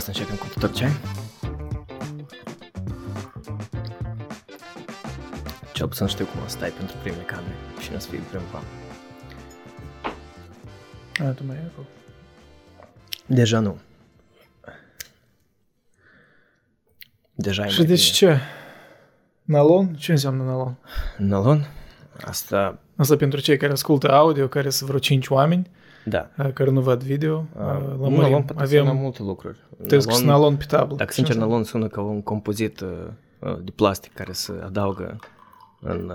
Asta începem cu tot ce să nu știu cum o să stai pentru primele cadre și nu o să fie primul plan. A, tu mai ai acolo? Deja nu. Deja și deci ce? Nalon? Ce înseamnă nalon? Nalon? Asta pentru cei care ascultă audio, care sunt vreo 5 oameni, da, care nu văd video, lămurim. Avem multe lucruri. Trebuie să nalon pe tablă. Dacă sincer, nalon sună ca un compozit de plastic care se adaugă în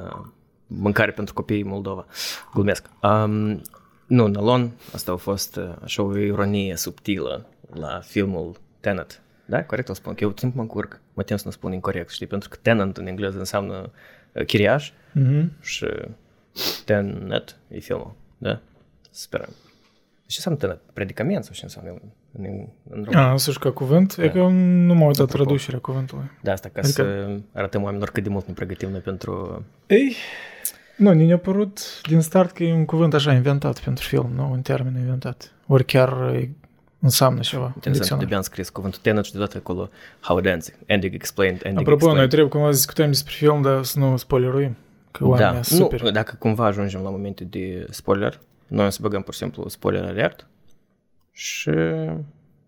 mâncare pentru copiii Moldova. Glumesc. Nu, nalon, asta a fost așa o ironie subtilă la filmul Tenet. Da? Corect o spun. Eu timp mă încurc. Mă tem să nu spun incorect, știi? Pentru că tenant în engleză înseamnă chiriaș și Tenet e filmul. Da? Sperăm. Ce înseamnă Tenet? Predicament sau ce înseamnă în română? Asta și ca cuvânt? Da. E că nu m-au uitat traducerea cuvântului. Da, asta ca adică... să arătăm oamenilor cât de mult ne pregătim noi pentru... Ei... Nu, ne-a părut din start că e un cuvânt așa inventat pentru film, nu? Un termen inventat. Ori chiar înseamnă ceva. Interesant, de bine am scris cuvântul Tenet și deodată acolo how it ends, ending explained, ending apropo, explained. Noi trebuie cumva să discutăm despre film, dar să nu spoileruim, că oamenii sunt super. Nu, dacă cumva ajungem la momente de spoiler, noi o să băgăm pur și simplu spoiler alert și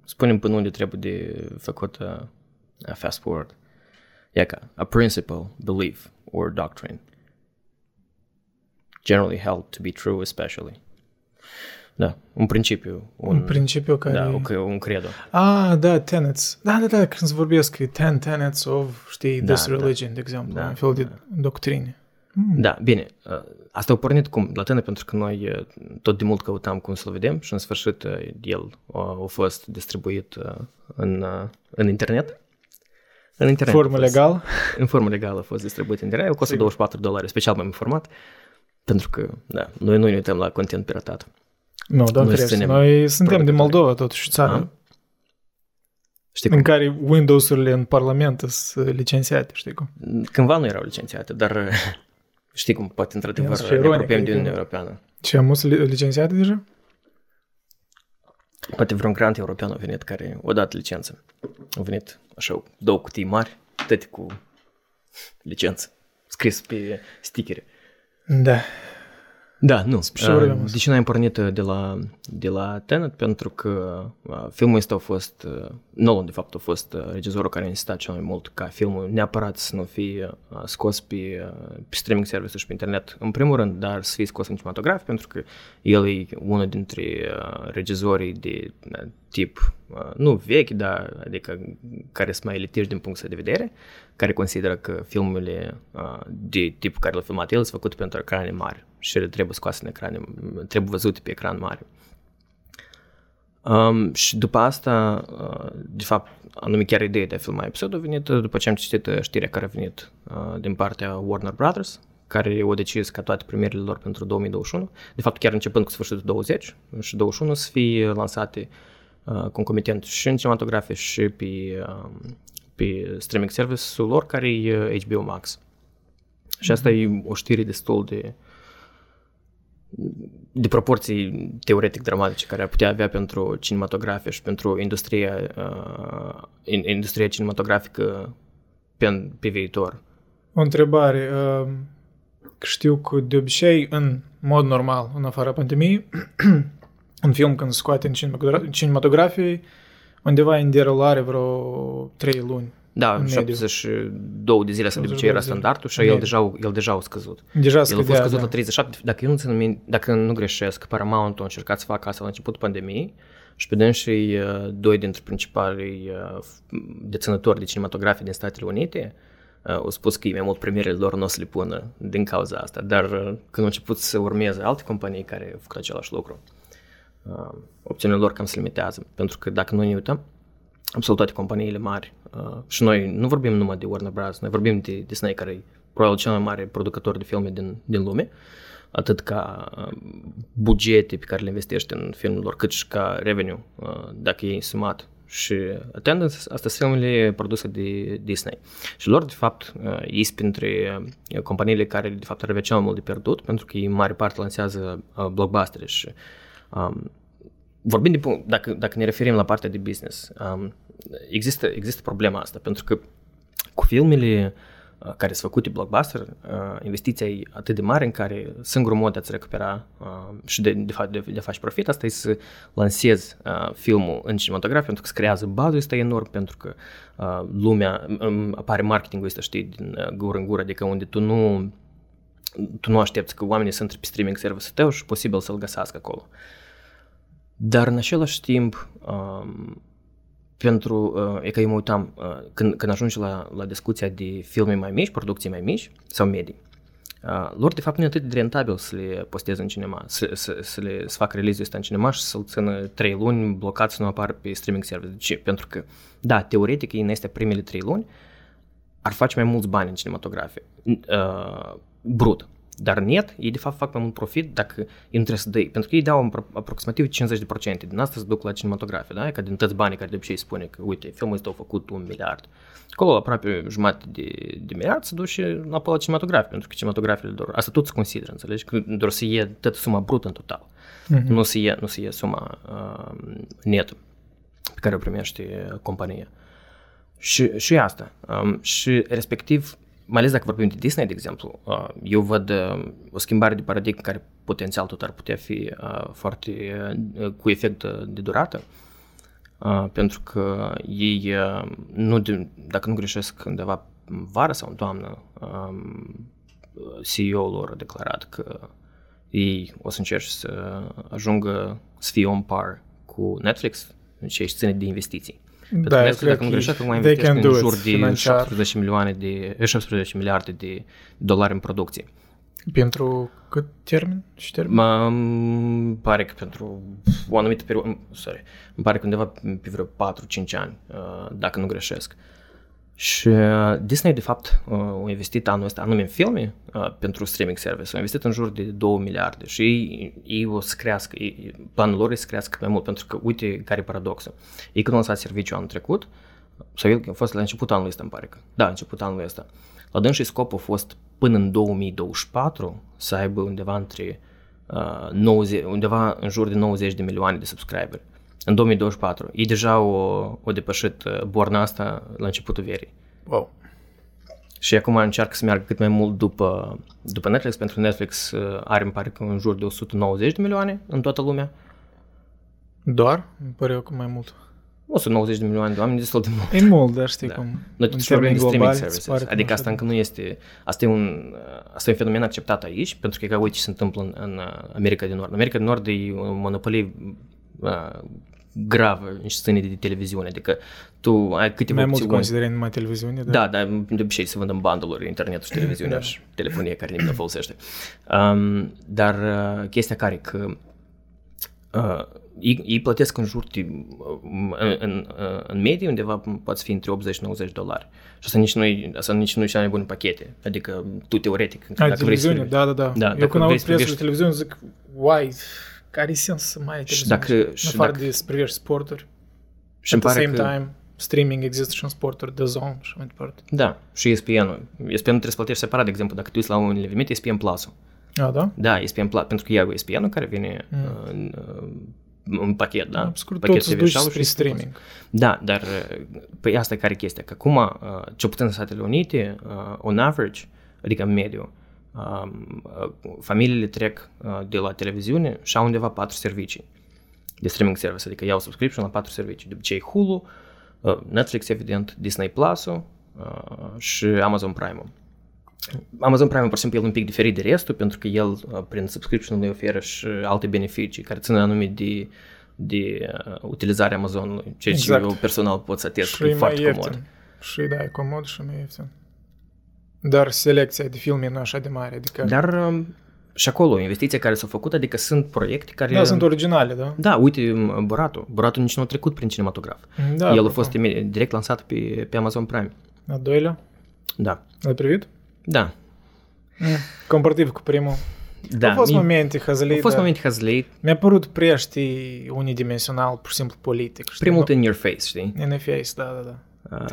spunem până unde trebuie de făcut a fast forward. E ca a principle, belief or doctrine. Generally held to be true especially. Da, un principiu. Un principiu care... Da, un credo. Ah, da, tenets. Da, când se vorbesc că 10 tenets of, știi, da, this religion, de exemplu, un fel de doctrine. Da, bine, asta a pornit cum la Tenet, pentru că noi tot de mult căutam cum să-l vedem și în sfârșit el a fost distribuit în internet. În internet. Formă legală. În formă legală a fost distribuit în internet, costă $24, special mai informat. Pentru că, da, noi nu ne uităm la content piratat. Nu, no, doamne, noi suntem din Moldova, totuși, țară. Știi cum? În care Windows-urile în Parlament sunt licențiate, știi cum? Cândva nu erau licențiate, dar știi cum, poate într-adevăr ne apropiem de Uniunea Europeană. Ce, am fost licențiate deja? Poate vreun grant european a venit care o dat licență. Au venit așa două cutii mari, toate cu licență, scris pe stickere. Da. Da, nu. Deci n-am pornit de la Tenet, pentru că filmul ăsta a fost... Nolan, de fapt, a fost regizorul care a insistat cel mai mult ca filmul neapărat să nu fie scos pe streaming service-uri și pe internet, în primul rând, dar să fie scos în cinematograf, pentru că el e unul dintre regizorii de tip, nu vechi, dar adică care sunt mai elitiști din punctul de vedere, care consideră că filmele de tip care l-a filmat el sunt făcute pentru ecrane mari și ele trebuie scoase în ecrane, trebuie văzute pe ecran mare. Și după asta, de fapt, anume chiar ideea de a filma episodul a venit după ce am citit știrea care a venit din partea Warner Brothers, care au decis ca toate premierele lor pentru 2021, de fapt chiar începând cu sfârșitul 20 și 21, să fie lansate concomitent și în cinematografie și pe streaming service-ul lor, care e HBO Max. Și asta e o știre destul de proporții teoretic dramatice care ar putea avea pentru cinematografie și pentru industria cinematografică pe viitor. O întrebare. Știu că de obicei, în mod normal, în afara pandemiei, un film când se scoate în cinematografie, undeva în derulare vreo 3 luni. Da, 72 de zile asta de obicei era standardul și el deja a scăzut. El a fost scăzut la 37. Dacă nu greșesc, Paramount a încercat să facă asta la începutul pandemiei și pe dânsii doi dintre principalii deținători de cinematografie din Statele Unite au spus că ei mai mult premierele lor nu o să le pună din cauza asta. Dar când au început să urmeze alte companii care au făcut același lucru, opțiunile lor cam se limitează. Pentru că dacă nu ne uităm, absolut toate companiile mari, și noi nu vorbim numai de Warner Bros., noi vorbim de Disney, care e probabil cel mai mare producător de filme din lume, atât ca bugete pe care le investește în filmul lor, cât și ca revenue, dacă e însumat, și attendance, astea sunt filmele produse de Disney. Și lor, de fapt, ei sunt printre companiile care, de fapt, ar avea cel mai mult de pierdut, pentru că ei, în mare parte, lansează blockbuster și vorbind din punct, dacă ne referim la partea de business, există problema asta, pentru că cu filmele care sunt făcute Blockbuster, investiția e atât de mare în care singurul mod de a-ți recupera și de a face profit, asta e să lansezi filmul în cinematograf, pentru că se creează bazul ăsta enorm, pentru că lumea, apare marketingul ăsta, știi, din gură în gură, adică unde tu nu aștepți că oamenii să intre pe streaming service-ul tău și posibil să-l găsească acolo. Dar în același timp, e că eu mă uitam, când ajungi la discuția de filme mai mici, producții mai mici sau medii, lor de fapt nu e atât de rentabil să le posteze în cinema, să facă release-ul ăsta în cinema și să-l țină 3 luni blocat să nu apară pe streaming service. De ce? Pentru că, da, teoretic, ei în astea primele 3 luni ar face mai mulți bani în cinematografie, brut. Dar net, ei de fapt fac mai mult profit dacă ei nu trebuie să dă, pentru că ei dau aproximativ 50% din asta se duc la cinematografie, da? Ca din toți banii care de obicei spune că uite, filmul ăsta a făcut 1 miliard. Acolo aproape jumătate de miliard se duce apoi la cinematografie, pentru că cinematografiile doar, asta tot se consideră, înțelegi, că doar să iei toată suma brută în total, nu se ia suma netă pe care o primește compania. Și asta, și respectiv, mai ales dacă vorbim de Disney, de exemplu, eu văd o schimbare de paradigmă care potențial tot ar putea fi foarte cu efect de durată, pentru că ei, dacă nu greșesc, undeva vara sau în toamnă, CEO-ul lor a declarat că ei o să încerce să ajungă să fie on par cu Netflix, ce își ține de investiții. Pentru da, Netflix, dacă nu greșesc, mai investesc în jur de 17 miliarde de dolari în producție. Pentru cât termen? Și termen? Îmi pare că pentru o anumită perioadă, îmi pare că undeva pe vreo 4-5 ani, dacă nu greșesc. Și Disney, de fapt, a investit anul ăsta, anume în filme, pentru streaming service. Au investit în jur de 2 miliarde și ei o să crească, planul lor e să crească mai mult, pentru că, uite, care e paradoxul. Ei când au lansat serviciu anul trecut, sau el a fost la începutul anului ăsta, îmi pare că, da, începutul anului ăsta, la dânsii scopul a fost până în 2024 să aibă undeva între 90, undeva în jur de 90 de milioane de subscriberi. În 2024. Ei deja au depășit borna asta la începutul verii. Wow. Și acum încearcă să meargă cât mai mult după Netflix, pentru că Netflix are, îmi pare că, în jur de 190 de milioane în toată lumea. Doar? Îmi pare eu că mai mult. 190 de milioane de oameni, destul de mult. E mult, dar știi cum. Noi totuși vorbim de streaming services. Adică asta încă nu este... Asta e un fenomen acceptat aici, pentru că e ca uite ce se întâmplă în America de Nord. În America de Nord e un monopolie gravă în ține de televiziune, adică tu ai câteva opțiuni. Mai mult consideri numai televiziune, da? Da, de obicei se vând în bundle-uri, internetul și televiziunea da. Și telefonia care nimeni nu folosește. Dar chestia care că ei plătesc în jur de, în medie undeva poate fi între 80 și 90 $. Și asta nici nu e cea mai bună pachete. Adică tu teoretic dacă televiziune, vrei să... Da. Eu când aud prețul de televiziune zic, why? Care e sens să mai ai televiziune? În afară de să privești sporturi. Și at the same time, streaming există și în sporturi, The Zone și mai departe. Da, și ESPN-ul. ESPN-ul trebuie să plătești separat, de exemplu, dacă tu ești la un eveniment, ESPN Plus-ul. Ah, da? Da, ESPN Plus, pentru că iau ESPN-ul care vine în pachet, da? Absolut, pachet toți duci spre streaming. Da, dar păi asta e care chestia, că acum, ce puțin în Statele Unite, on average, adică în mediu, familiile trec de la televiziune și au undeva 4 servicii de streaming service, adică iau subscription la 4 servicii, de obicei Hulu, Netflix evident, Disney Plus-ul și Amazon Prime-ul. Amazon Prime, pur și simplu, el un pic diferit de restul, pentru că el, prin subscription, le oferă și alte beneficii care țin anume de utilizarea Amazonului, ceea ce eu personal pot să atest, că e foarte comod. Și da, e comod și mai ieftin. Dar selecția de filme nu așa de mare, adică... Dar și acolo, investiția care s-a făcut, adică sunt proiecte care... Da, sunt originale, da? Da, uite, Boratul nici nu a trecut prin cinematograf. Da, el a fost direct lansat pe Amazon Prime. A doilea? Da. L-ai privit? Da. Comparativ cu primul. Da. Au fost momente hazlei. Mi-a părut prea, știi, unidimensional, pur și simplu politic. Știi, primul in your face, știi? In your face, da.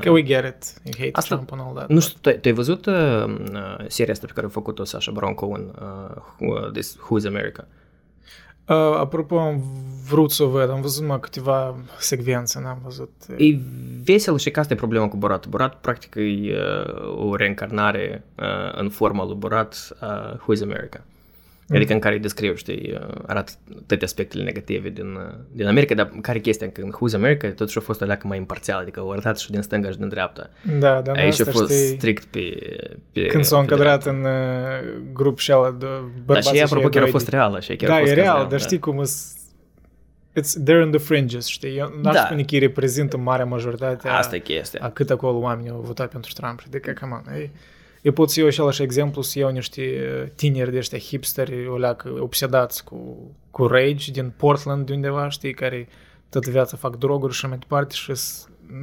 Că we get it, you hate asta, Trump and all that. Nu știu, tu ai văzut seria asta pe care a făcut-o Sacha Baron Cohen, Who Is America? Apropo, am vrut să o văd, am văzut numai câteva secvențe, n-am văzut. E vesel și că asta e problema cu Borat. Borat, practic, e o reîncarnare în forma lui Borat, Who Is America. Adică în care îi descriu, știi, arată toate aspectele negative din America, dar care chestia, că în Who Is America totuși a fost o leacă mai imparțială, adică au arătat și din stânga și din dreapta. Da, dar aici a fost strict pe când s-au încadrat în grup și ala de bărbați. Dar și ea, apropo, chiar a fost reală. Da, e reală, dar știi cum îs... They're on the fringes, știi? Eu n-aș spune că ei reprezintă marea majoritate a cât acolo oamenii au votat pentru Trump. Adică, come on, ei... Eu pot să iau așa și exemplu, să iau niște tineri de ăștia hipsteri, o leacă, obsedați cu rage din Portland de undeva, știi, care toată viața fac droguri și mai departe și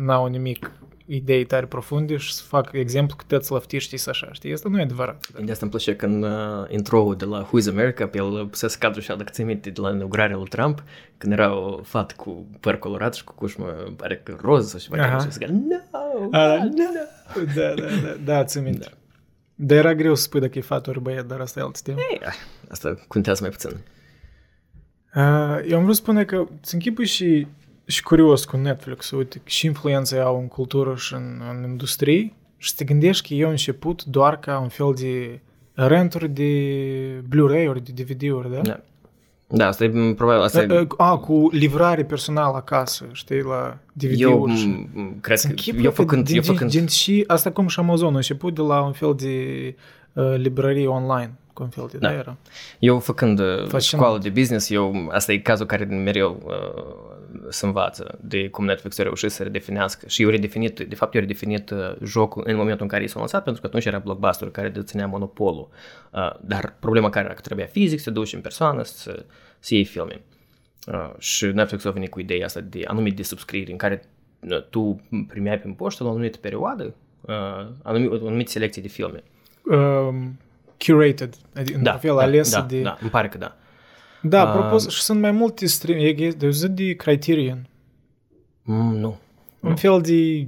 n-au nimic idei tare profunde și să fac exemplu că tăți lăftiștii și așa, știi, asta nu e adevărat. De asta îmi place că în intro-ul de la Who Is America, pe el pusese cadrul și dacă ți minte de la inaugurarea lui Trump, când era o fată cu păr colorat și cu cușmă, pare că roză și mai ceva și zic, da, ți minte. Dar era greu să spui dacă e fată ori băiat, dar asta e altă temă. Asta contează mai puțin. Eu am vrut să spune că îți închipui și curios cu Netflix, uite, și influența au în cultură și în industrie și te gândești că eu am început doar ca un fel de renturi de Blu-ray-uri, de DVD-uri, da? Da, asta e probabil... cu livrare personală acasă, știi, la DVD-uri. Eu cred că și asta cum și Amazon a început de la un fel de librărie online, cum fel de era. Eu făcând școală de business, asta e cazul care mereu se învață de cum Netflix a reușit să redefinească. Și eu redefinit jocul în momentul în care i s-a lansat, pentru că atunci era Blockbuster care deținea monopolul. Dar problema care era că trebuia fizic să duci în persoană să iei filme. Și Netflix a venit cu ideea asta de anumite de subscrieri în care tu primeai prin poștă la o anumită perioadă anumite selecții de filme. Curated, adică îmi pare că da. Da, apropo, și sunt mai multe streaming, de zis de Criterion. Nu. Un fel de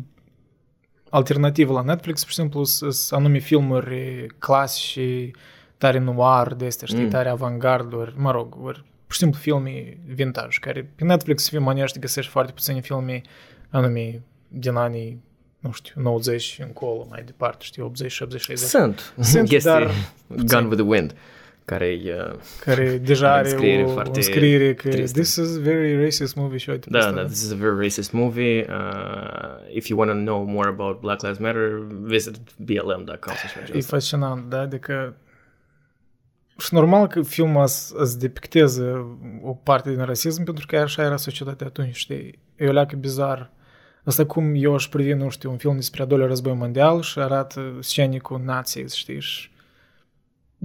alternativă la Netflix, pur și simplu, sunt anume filmuri clasice, tare noir, de astea, știi, tare avantgarduri, mă rog, pur și simplu filme vintage, care pe Netflix, fii manești, găsești foarte puține filme anume din anii, nu știu, 90 încolo, mai departe, știi, 80, 70, 60. Sunt, dar... Gone with the Wind. Care deja are o înscriere că this is a very racist movie. This is a very racist movie. If you want to know more about Black Lives Matter, visit blm.com. E fascinant, da? Adică și normal că filmul îți depictează o parte din rasism pentru că așa era societatea atunci, știi? E o leacă bizar. Asta cum eu aș privi, nu știu, un film despre al doilea război mondial și arată scene cu nații, știi?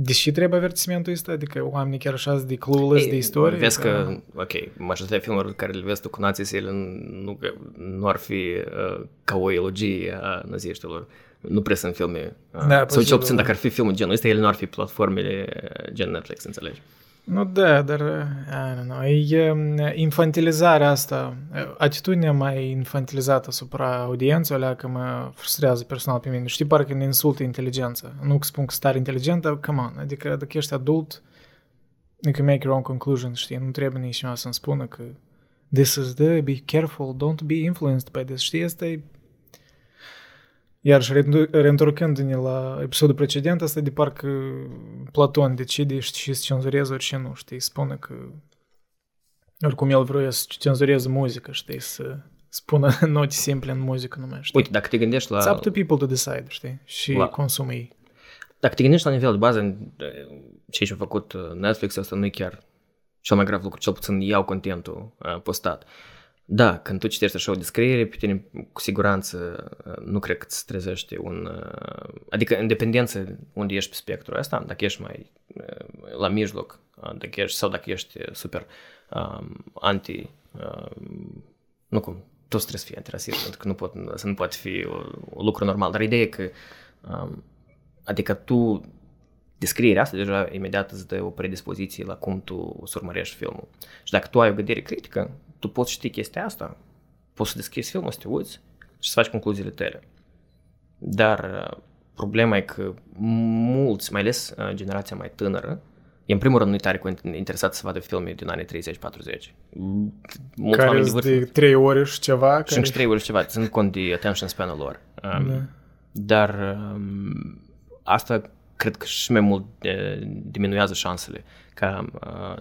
Deși trebuie avertismentul ăsta, adică oamenii chiar așa de clueless de istorie. Vezi că, majoritatea filmelor care le vezi tu cu nații, ele nu ar fi ca o elogie a naziștilor. Nu prea sunt filme. Sau cel puțin dacă ar fi filmul genul ăsta, ele nu ar fi platformele gen Netflix, înțelegi? Nu, da, dar e infantilizarea asta, atitudinea mai infantilizată asupra audienței, alea că mă frustrează personal pe mine. Știi, parcă ne insultă inteligența. Nu că spun că sunt tare inteligent, dar come on, adică dacă ești adult, you can make your own conclusion, știi, nu trebuie niciodată să-mi spună că this is the, be careful, don't be influenced by this, știi, asta e... Iar și reîntorcându-ne la episodul precedent, asta de parcă Platon decide și să cenzureze orice nu, știi, spune că oricum el vrea să cenzureze muzică, știi, să spună note simple în muzică numai, știi. Uite, dacă te gândești la... It's up to people to decide, știi, și consumă ei. Dacă te gândești la nivel de bază, ce-a făcut Netflix, asta nu e chiar cel mai grav lucru, cel puțin iau contentul postat. Da, când tu citești așa o descriere, pe tine cu siguranță nu cred că îți trezește adică în dependență unde ești pe spectru asta, dacă ești mai la mijloc, dacă ești super nu cum, toți trebuie să fie antirasist, pentru că nu poate fi o lucru normal, dar ideea e că adică tu descrierea asta deja imediat îți dă o predispoziție la cum tu să urmărești filmul. Și dacă tu ai o gândire critică, tu poți ști chestia asta, poți să deschizi filmul, să te uiți și să faci concluziile tale. Dar problema e că mulți, mai ales generația mai tânără, în primul rând nu-i tare interesat să vadă filme din anii 30-40. Care sunt de 3 ore și ceva. Și încă 3 ore și ceva, ținând cont de attention span-ul lor. Da. Dar asta cred că și mai mult diminuează șansele ca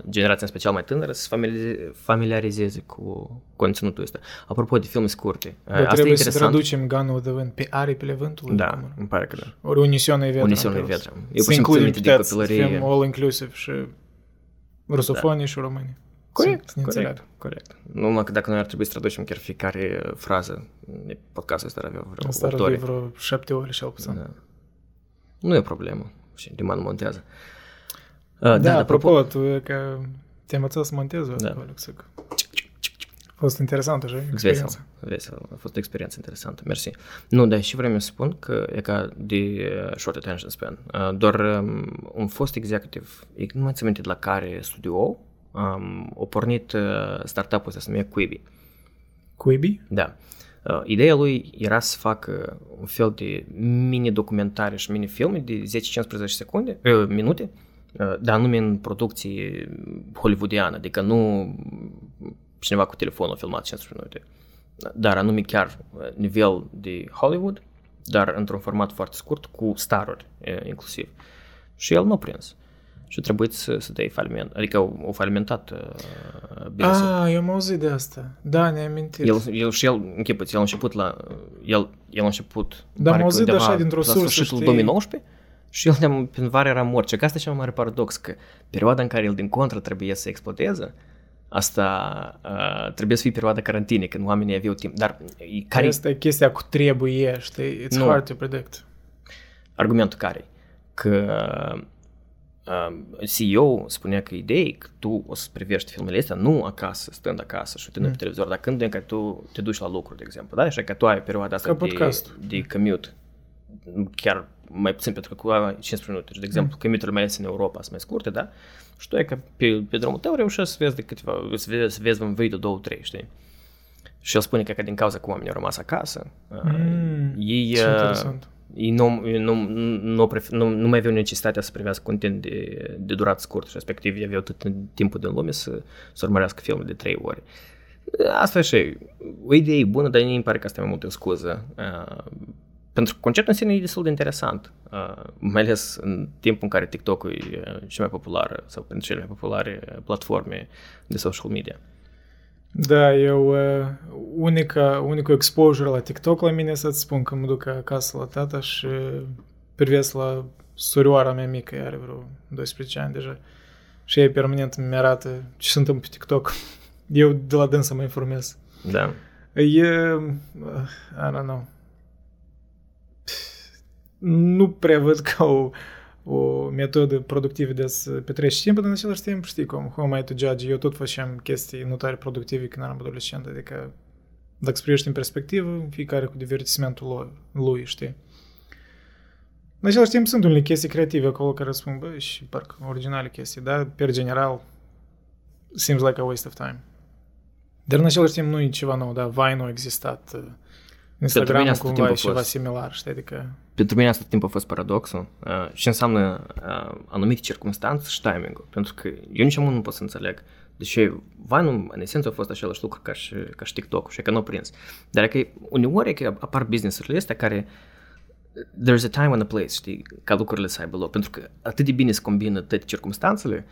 generația în special mai tânără să se familiarizeze cu conținutul ăsta. Apropo de filme scurte, asta e interesant. Trebuie să traducem Ganul de Vânt pe aripile vântului. Da, îmi pare că da. Ori Unisionul e vetră. Să includem pitați, să fim all-inclusive și rusofonii și românii. Corect. Numai că dacă noi ar trebui să traducem chiar fiecare frază, podcastul ăsta ar avea vreo 8 ore. Asta ar avea vreo 7 ore și 8 ani. Nu e problemă. Și Diman montează. Da, apropo, tu că te-ai învățat să montezi. Da. A fost interesant așa, experiența. Vesel, a fost o experiență interesantă, mersi. Nu, dar și vreau să spun că e ca de short attention span. Doar un fost executiv, nu mai țin minte de la care studio, a pornit startup-ul ăsta, se numea Quibi. Quibi? Da. Ideea lui era să facă un fel de mini-documentare și mini-filme de 10-15 secunde, minute, dar anume în producție hollywoodiană, adică nu cineva cu telefonul a filmat 15 minute, dar anume chiar nivel de Hollywood, dar într-un format foarte scurt, cu staruri inclusiv. Și el nu a prins. Și trebuie să dai faliment, adică au falimentat business-ul. Eu am auzit de asta. Da, ne-am mintit. El a început. Dar am auzit așa dintr-o sursă, la sfârșitul 2019 și el prin vară era mort. Și că asta e cel mai mare paradox, că perioada în care el din contră trebuie să explodeze, asta trebuie să fie perioada carantinei, când oamenii aveau timp. Dar care... Asta e chestia cu trebuie, știi? It's hard to predict. Argumentul care că... CEO spunea că idei că tu o să privești filmele astea nu acasă, stând acasă și uitând pe televizor, dar când că tu te duci la lucru, de exemplu, da? Așa că tu ai perioada asta de commute, chiar mai puțin pentru că ai 15 minute. Și, de exemplu, commute-urile mai ales în Europa sunt mai scurte, da? Și tu ai că pe drumul tău reușești să vezi de câteva, să vezi un video, 2-3, știi? Și el spune că din cauza că oamenii au rămas acasă, ei... Nu mai aveau necesitatea să privească content de durată scurt și respectiv aveau tot timpul din lume să urmărească filme de 3 ore. Asta e și o idee bună, dar îmi pare că asta e mai mult o scuză. Pentru că conceptul în sine e destul de interesant, mai ales în timpul în care TikTok-ul e cea mai populară sau printre cele mai populare platforme de social media. Da, eu unicul exposure la TikTok la mine, să-ți spun că mă duc acasă la tata și privesc la surioara mea mică, ea are vreo 12 ani deja și ei permanent îmi arată ce se întâmplă pe TikTok. Eu de la dânsă mă informez. Da. I don't know. Nu prea văd ca o metodă productivă de să petreci timp, dar în același timp știi cum, how am I to judge? Eu tot făceam chestii nu tare productive când eram adolescent, adică dacă privești în perspectivă, fiecare cu divertismentul lui, știi? În același timp sunt unele chestii creative acolo care spun, bă, și parcă originale chestii, dar per general seems like a waste of time. Dar în același timp nu e ceva nou, dar Vine a existat, Instagram cumva e ceva similar, știi, adică... Pentru mine asta tot timpul a fost paradoxul și înseamnă anumite circumstanțe și timing-ul, pentru că eu nici nu pot să înțeleg. Deci Vine-ul în esență a fost același lucru ca și TikTok-ul și că nu a prins. Dar că uneori că apar business-urile astea care there's a time and a place, știi, ca lucrurile să aibă loc, pentru că atât de bine se combină toate circumstanțele,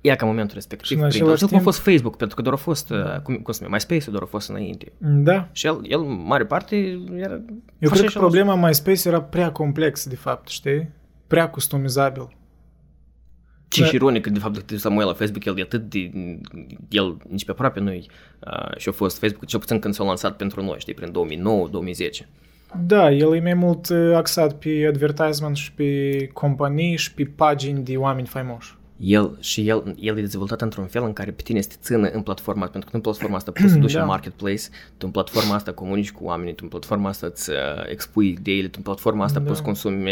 ia ca momentul respectiv. Și în timp... a fost Facebook, pentru că doar a fost, cum se numește, MySpace-ul doar a fost înainte. Da. Și el în mare parte, era... Eu cred că problema MySpace era prea complex, de fapt, știi? Prea customizabil. Și ironic, de fapt, de Samuel la Facebook, el e atât de... El nici pe aproape nu-i și-a fost Facebook, cel puțin când s-a lansat pentru noi, știi, prin 2009-2010. Da, el e mai mult axat pe advertisement și pe companii și pe pagini de oameni faimoși. El e dezvoltat într-un fel în care pe tine este țină în platforma, pentru că în platforma asta poți să duci în marketplace, tu în platforma asta comunici cu oamenii, tu în platforma asta îți expui ideile, tu în platforma asta poți consumi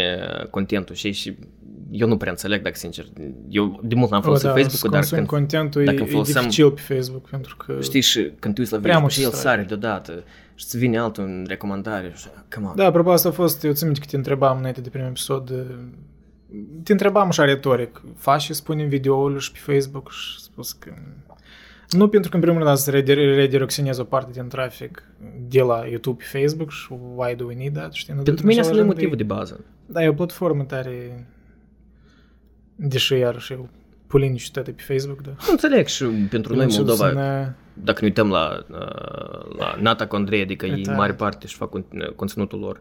contentul și eu nu prea înțeleg, dacă sincer, eu de mult n-am folosit Facebook-ul, dar când contentul e dificil pe Facebook, pentru că știi, și când te uiți la video și el sare deodată și îți vine altul în recomandare și come on. Da, apropo, asta a fost, eu țin minte că te întrebam înainte de primul episod, te întrebam așa retoric, faci și spune videoul și pe Facebook și spus că... Nu, pentru că în primul rând să redirecționez o parte din trafic de la YouTube pe Facebook și why do we need that? Știi? Pentru mine asta nu e motivul de bază. Da, e o platformă tare, deși iarăși eu pulinicitate pe Facebook, da. Nu înțeleg și pentru noi Moldova, dacă ne uităm la Nata cu Andrei, adică ei în mare parte și fac conținutul lor.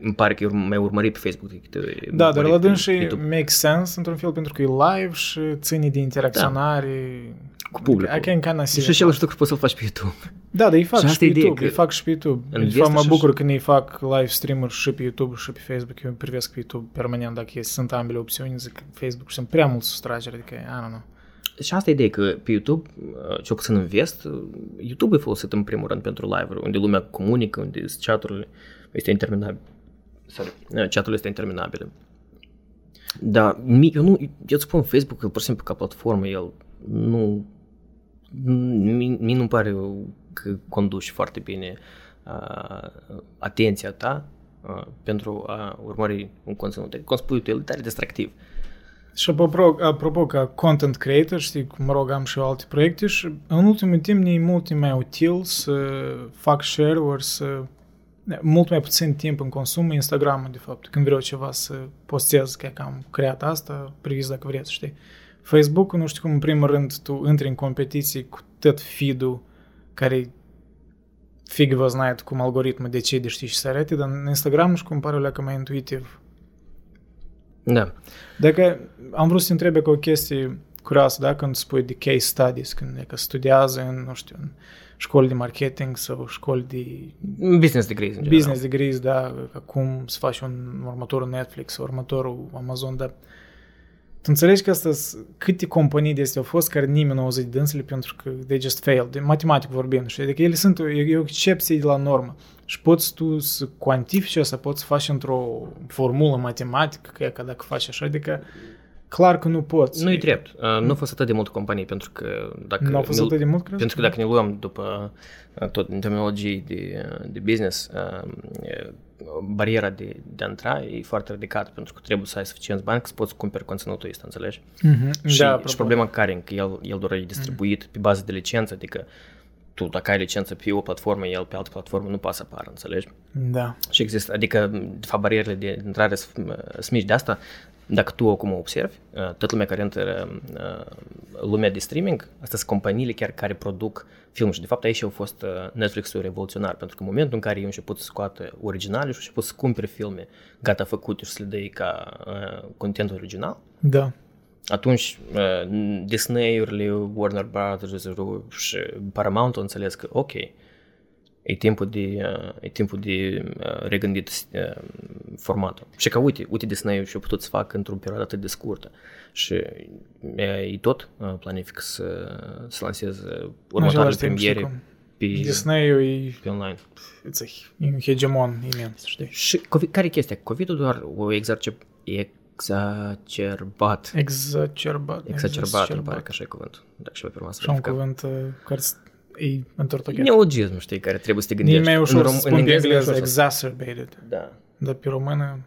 Îmi pare că mai urmări pe Facebook decât... Da, dar la dânsii make sense într-un fel pentru că e live și ține de interacționare... Da. Cu publicul. Și același lucru poți să-l faci pe YouTube. Da, dar îi fac și pe YouTube. Îi fac și pe YouTube. Mă bucur că ne fac live stream-uri și pe YouTube și pe Facebook. Eu privesc pe YouTube permanent dacă sunt ambele opțiuni. Zic că Facebook și sunt prea mulți sustrageri. Adică, I don't know. Și asta e ideea că pe YouTube, cel puțin în vest, YouTube e folosit în primul rând pentru live-uri, unde lumea comunică, unde chat-urile este interminabil. Chat-urile este interminabil. Dar eu îți spun Facebook, pur și simplu ca platformă, el nu... Mie nu-mi pare că conduci foarte bine atenția ta pentru a urmări un conținut. Cum spui tu, el e tare distractiv. Și apropo ca content creator, știi, mă rog, am și eu alte proiecte și în ultimul timp e mult mai util să fac share-uri, să... Mult mai puțin timp în consum Instagram, de fapt, când vreau ceva să postez, că am creat asta, priviți dacă vreți, știi. Facebook, nu știu cum, în primul rând, tu intri în competiții cu tot feed-ul care fig vă znait cum algoritmul decide, știi, și se arate, dar în Instagram nu știu cum pare o leacă mai intuitiv. Da. Dacă am vrut să te întreb o chestie curioasă, da, când spui de case studies, când studiază în, nu știu, în școli de marketing sau școli de... Business degrees, în general. Business degrees, da, cum să faci un următorul Netflix, următorul Amazon, dar... Tu înțelegi că astăzi câte companii de astea au fost care nimeni nu au auzit dânsele pentru că they just failed, matematic vorbim, știi? Adică ele sunt o excepție de la normă și poți tu să cuantifici asta, poți să faci într-o formulă matematică, că dacă faci așa, adică clar că nu poți. Nu e drept. Nu a fost atât de mult companii pentru că dacă... Nu a fost atât de mult, crezi? Pentru că dacă ne luăm după tot în terminologie de business, bariera de a intra e foarte ridicată pentru că trebuie să ai suficient bani să poți cumperi conținutul ăsta, înțelegi? Mm-hmm. Și problema care e că el doar e distribuit pe bază de licență, adică tu dacă ai licență pe o platformă, el pe altă platformă nu poate să apară, înțelegi? Da. Și există, adică de fapt barierele de intrare sunt mici de asta. Dacă tu acum observi, toată lumea care intră lumea de streaming, astea sunt companiile chiar care produc film și de fapt aici a fost Netflix-ul revoluționar, pentru că în momentul în care ei au început să scoată originale și au început să cumpere filme gata făcute și să le dai ca content original, da. Atunci Disney-urile, Warner Brothers și Paramount au înțeles că ok, e timpul de regândit formatul. Și că uite Disney-ul și-a putut să facă într-o perioadă atât de scurtă. Și ei tot planific să lanseze următoarea premiere pe Disney-ul e online. E un hegemon imens, știi? Și care e chestia? COVID-ul doar o exacerbat, îmi pare că așa e cuvântul. Dacă și-o permis să verificăm. Și un cuvânt care... E neologism, știi, care trebuie să te gândești. E mai ușor să spun pe engleză exacerbated. Da. Dar pe română...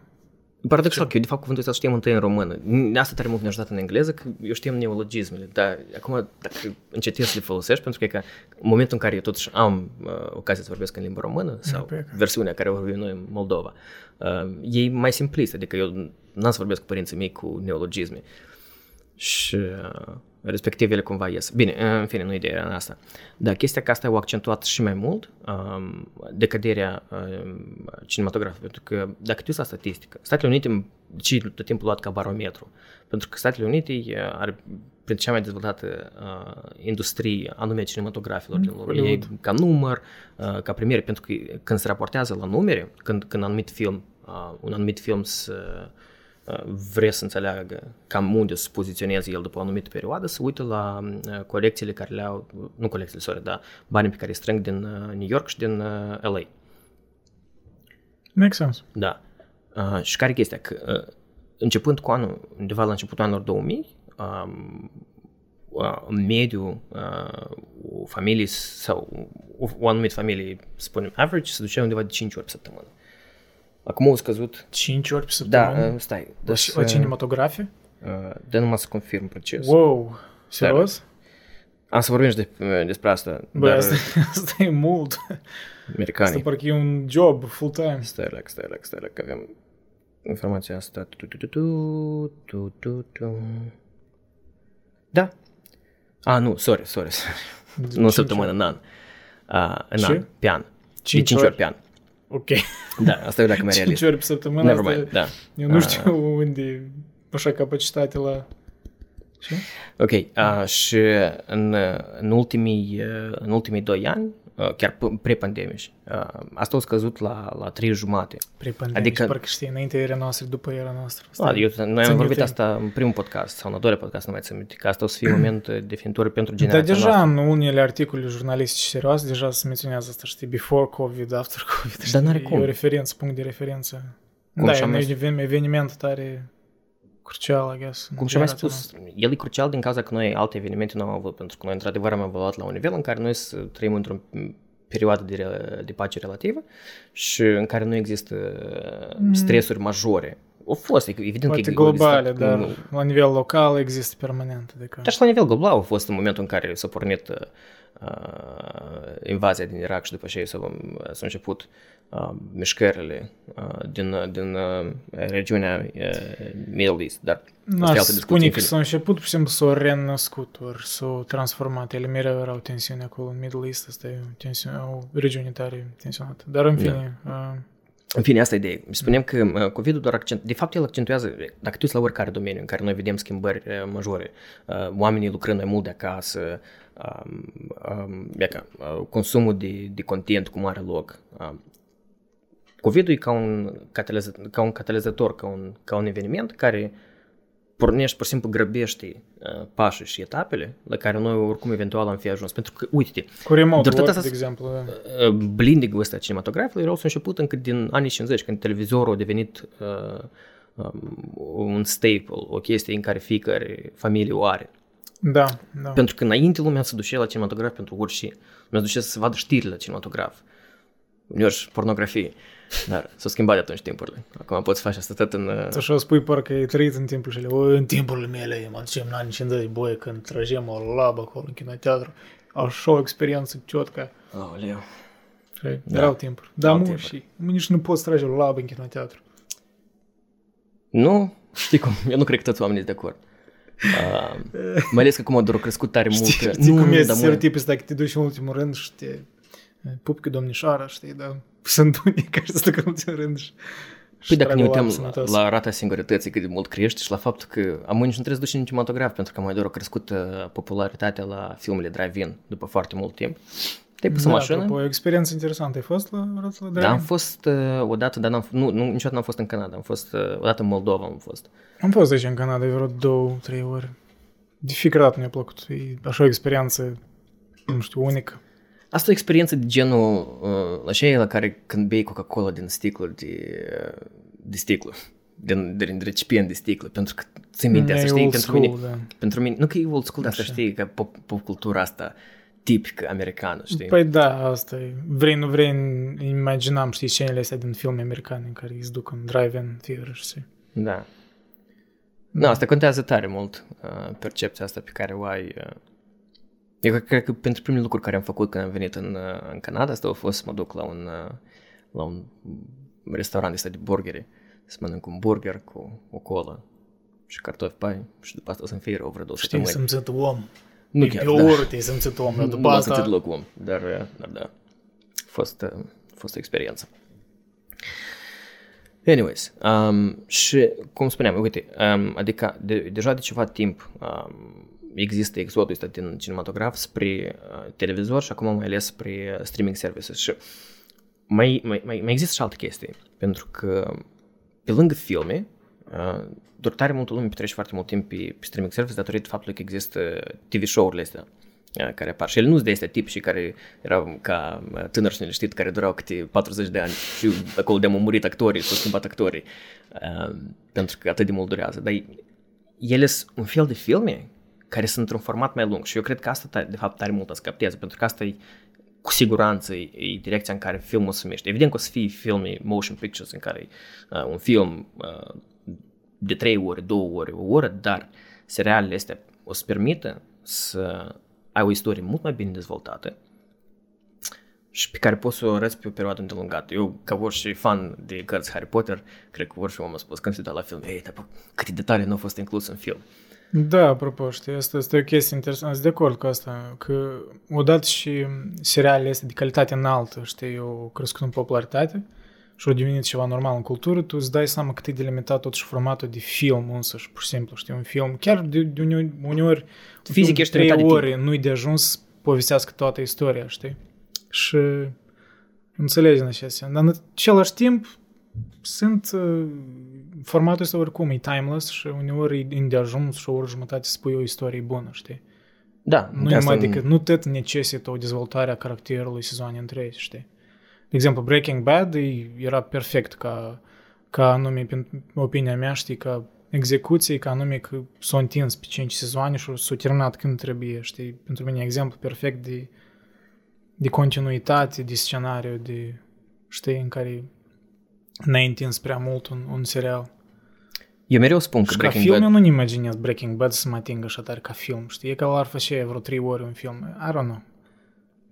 Paradoxal, că eu de fapt cuvântul ăsta știam întâi în română. Asta tare mult ne-a ajutat în engleză, că eu știam neologismele. Dar acum, dacă încetez să le folosești, pentru că în momentul în care eu totuși am ocazia să vorbesc în limba română, sau versiunea care vorbim noi în Moldova, e mai simplist. Adică eu n-am să vorbesc cu părinții mei cu neologisme. Și... respectiv ele cumva ies. Bine, în fine, nu ideea asta. Dar chestia că asta au accentuat și mai mult decăderea cinematografiei. Pentru că dacă te uiți la statistică, Statele Unite ci tot timpul luat ca barometru. Pentru că Statele Unite are prin cea mai dezvoltată industrie anume cinematografilor din lume. Ei, ca număr, ca premiere, pentru că când se raportează la numere, când un anumit film să... vrea să înțeleagă cam unde se poziționează el după o anumită perioadă, să uită la colecțiile care le au, nu colecțiile, dar banii pe care îi strâng din New York și din LA. Makes sense. Da. Și care e chestia? Că începând cu anul, undeva la începutul anilor 2000, în mediu o familie sau o anumită familie, spunem average, se ducea undeva de 5 ori pe săptămână. Acum au scăzut... 5 ori pe săptămână? Da, stai. O cinematografie? De numai să confirm procesul. Wow, serios? Am să vorbim și despre asta. Bă, dar... asta e mult. Americanii. Asta parcă e un job full-time. Stai, că avem informația asta. Da. Ah, nu, sorry. Nu o săptămână, în an. În an, pe an. 5 ori pe an. Ok. Da, asta e dacă mai realist. 5 ori pe săptămână. Nevermind, da. Eu nu știu unde așa capacitate la... Ce? Ok, și în ultimii 2 ani, chiar pre-pandemici, asta a scăzut la 3,5. Pre-pandemici, adică, parcă știi, înainte era noastră, după era noastră. Noi am vorbit asta în primul podcast sau în al doilea podcast, nu mai țin minte, că asta o să fie un moment definitoriu pentru generația noastră. Dar deja noastră. În unele articole jurnalistice serioase deja se menționează asta, știi, before COVID, after COVID, știi, dar n-are cum. E o referință, punct de referință. Cum da, e un eveniment tare... crucial, I guess. Cum și-am mai spus, el e crucial din cauza că noi alte evenimente nu am avut, pentru că noi într-adevăr am evoluat la un nivel în care noi trăim într-o perioadă de pace relativă și în care nu există stresuri majore. Au fost, evident poate că globale, dar nu. La nivel local există permanent. Adică... Dar și la nivel global a fost în momentul în care s-a pornit invazia din Irak și după aceea s-au început mișcările din regiunea Middle East. Dar da, spune că s-au început, pur și simplu, s-au renăscut, ori s-au transformat. Ele mereu erau tensiuni acolo în Middle East, asta e o regiune tare tensionată. Dar în fine... Da. În fine, asta e ideea. Spuneam că COVID-ul doar de fapt el accentuează, dacă tu ești la oricare domeniu în care noi vedem schimbări majore, oamenii lucrând mai mult de acasă, consumul de content cum are loc. COVID-ul e ca un catalizator, ca un eveniment care pornește, pur și simplu grăbește pașii și etapele la care noi oricum eventual am fi ajuns. Pentru că, uite-te, cu remote work, de exemplu, blinding-ul ăsta cinematografului erau început încă din anii 50, când televizorul a devenit un staple, o chestie în care fiecare familie o are. Da. Pentru că înainte lumea se ducea la cinematograf pentru orice. Lumea se ducea să se vadă știri la cinematograf. Uneori și pornografie. Dar s-au schimbat de atunci timpurile. Acum poți face asta tot în... Așa spui parcă ai trăit în timpurile mele. În timpurile mele, mă ducem în anii 50, boi, când trăgem o labă acolo în kinoteatru. Așa o experiență ciotcă. Aoleu. Da. Erau timpuri. Dar mă, și nici nu poți trage o labă în kinoteatru. Nu, știi cum, eu nu cred că toți oamenii sunt de acord. Mai ales că acum doar au crescut tare mult. Știi cum e stereotipul ăsta, că te duci în ultimul rând și te... Pupcă domnișoara, știi, dar sunt unii care se ducă în ultimul rând și... Păi dacă ne uităm la rata singurătății cât de mult crește și la faptul că amâni și nu trebuie să duci în cinematograf, pentru că mai doar a crescut popularitatea la filmele drive-in după foarte mult timp. Te-ai pus în mașină. Apropo, o experiență interesantă. Ai fost la drive-in? Da, am fost odată, dar niciodată n-am fost în Canada. Am fost odată în Moldova. Am fost aici în Canada vreo 2-3 ori. De fiecare dată mi-a plăcut. E așa o experiență, nu știu, unică. Asta e o experiență de genul aceea la care când bei Coca-Cola din sticlă de sticlă, din recipient de sticlă, pentru că ții minte asta, știi, pentru mine, nu că e old school, dar asta știi, că pop cultura asta tipică americană, știi? Păi da, asta e, vrei, nu vrei, imaginam, știi, scenele astea din filme americane în care îi duc în drive-in theater, știi? Da. Nu, asta contează tare mult, percepția asta pe care o ai... Eu cred că pentru primele lucruri care am făcut când am venit în Canada, asta a fost să mă duc la un restaurant ăsta de burgeri, să mănânc un burger cu o colă și cartofi pai și după asta o să-mi fie rău vreo 2 săptămâni. Știi, să-mi țin om. Nu e chiar, pe oră te-ai să-mi țin om, dar după asta... Nu m-am deloc om, dar da, a fost o experiență. Anyways, și cum spuneam, uite, adică deja de ceva timp... există exodul ăsta din cinematograf spre televizor și acum mai ales spre streaming services. Și mai există și alte chestii, pentru că pe lângă filme, doar tare multă lume petrece foarte mult timp pe streaming service datorită faptului că există TV show-urile astea care apar. Și ele nu sunt de astea tipici care erau ca tânăr și neleștit, care durau câte 40 de ani și acolo de-am murit actorii, s-au schimbat actorii, pentru că atât de mult durează. Dar ele sunt un fel de filme care sunt într-un format mai lung și eu cred că asta, de fapt, tare mult îți captează, pentru că asta e cu siguranță e direcția în care filmul se mește. Evident că o să fie filme motion pictures în care un film de 3 ore, 2 ore, o oră, dar serialele astea o să permită să ai o istorie mult mai bine dezvoltată și pe care poți să o arăți pe o perioadă îndelungată. Eu, ca orice fan de cărți Harry Potter, cred că orice om a spus când se uită la film, ei, dar câte detalii nu au fost inclus în film. Da, apropo, știi, asta este o chestie interesantă, sunt de acord cu asta, că odată și serialele astea de calitate înaltă, știi, au crescut în popularitate și au devenit ceva normal în cultură, tu îți dai seama cât e de limitat totuși formatul de film însăși, pur și simplu, știi, un film, chiar de uneori, fizic ești trei ore, nu-i de ajuns să povestească toată istoria, știi, și înțelegi în așa sens, dar în același timp, sunt formatul ăsta oricum, e timeless și uneori e îndeajuns și o oră jumătate să pui o istorie bună, știi? Da. Nu e mai decât, nu tot necesită o dezvoltare a caracterului sezoane întregi, știi? De exemplu, Breaking Bad era perfect ca anume, opinia mea, știi, ca execuție, ca anume că s-a întins pe 5 sezoane și s-a terminat când trebuie, știi? Pentru mine e exemplu perfect de continuitate, de scenariu, de, știi, în care n-ai întins prea mult un serial. Eu mereu spun că Breaking Bad... Și ca film eu nu-mi imaginez Breaking Bad să mă atingă așa tare ca film, știi? E ca ar fi așa vreo 3 ore un film. I don't know.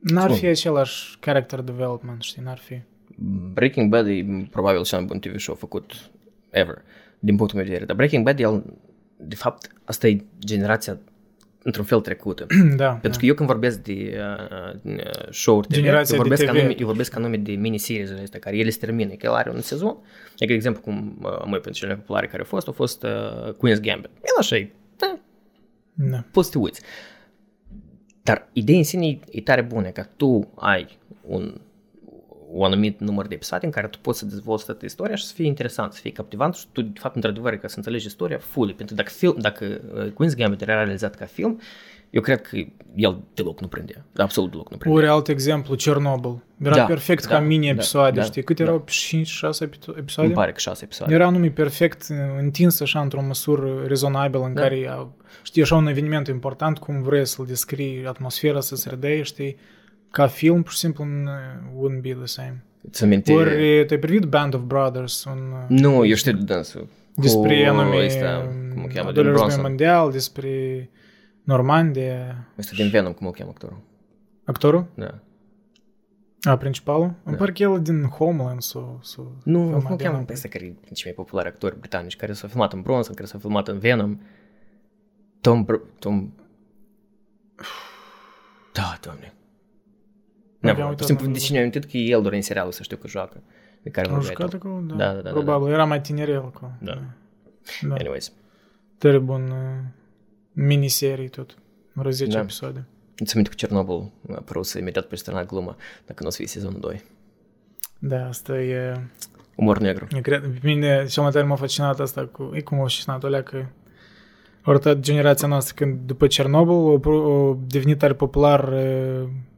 N-ar fi același character development, știi? N-ar fi. Breaking Bad e probabil cel mai bun TV show făcut ever, din punctul meu de vedere. Dar Breaking Bad, el, de fapt, asta e generația într-un fel trecută. Da, pentru că eu când vorbesc de show-uri TV, eu vorbesc anume de mini-series-urile astea, care ele se termină, că el are un sezon. De exemplu, cum mai pentru cele populare care au fost Queen's Gambit. El așa e, da. Poți să te uiți. Dar ideea în sine e tare bună, că tu ai un anumit număr de episoade în care tu poți să dezvolți toată istoria și să fie interesant, să fie captivant și tu, de fapt, într-adevăr, ca să înțelegi istoria fully. Pentru că dacă Queen's Gambit era realizat ca film, eu cred că el deloc nu prindea. Absolut deloc nu prindea. Ori alt exemplu, Chernobyl. Era perfect ca mini-episoade, știi? Cât erau? 5-6 episoade? Îmi pare că 6 episoade. Era numai perfect întins așa într-o măsură rezonabilă în care, știi, așa un eveniment important, cum vrei să-l descrii, atmosfera să-ți redei, știi? Ca film, pur și simplu, wouldn't be the same. Ori te-ai privit Band of Brothers? Nu, eu știu de dansul. Despre anume al doilea război mondial, despre Normandia. Este din Venom, cum îl cheamă actorul. Actorul? Da. A, principalul? Îmi pare că el din Homeland s-o nu, îl cheamă pe ăsta care e cei mai populari actori britanici, care s-au filmat în Bronson, care s-au filmat în Venom. Tom... Da, Doamne. De cine am amintit că el doar în serialul să știu că joacă. De care a jucat acolo? Da. Probabil, era mai tineri acolo. Da. Anyways. Tare bun miniserie tot. Vreo 10 episoade. Îți aminte cu Chernobyl a apărut să imediat peste gluma dacă nu o să fie sezonul 2. Da, asta e... Umor negru. Pe mine cel mai tare m-a fascinat asta cu... E cum a fascinat alea că... Orta generația noastră când după Chernobyl a devenit tare popular...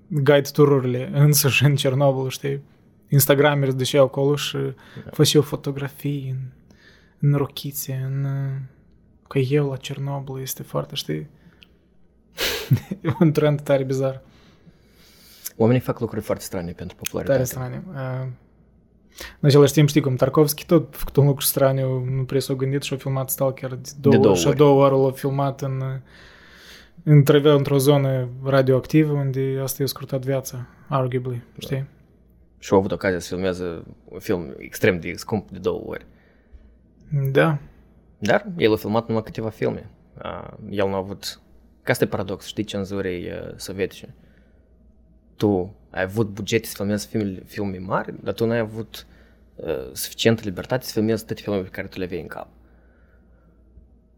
guide tururile însăși în Cernobâl, știi? Instagrameri îți duceau acolo și făceau fotografii în rochițe, că eu la Cernobâl este foarte, știi? Un trend tare bizar. Oamenii fac lucruri foarte strane pentru popularitate. Tare strane. În același timp, știi cum Tarkovski tot făcut un lucru straniu, nu prea s-a gândit și a filmat Stalker de două ori. Și a doua oră l-a filmat într-o zonă radioactivă unde asta i-a scurtat viața, arguably, știi? Și au avut ocazia să filmeze un film extrem de scump de 2 ori. Da. Dar el a filmat numai câteva filme. El nu a avut... Că asta e paradox, știi, cenzurii sovietice. Tu ai avut bugete să filmezi filme mari, dar tu n-ai avut suficientă libertate să filmezi toate filmele pe care tu le vei în cap.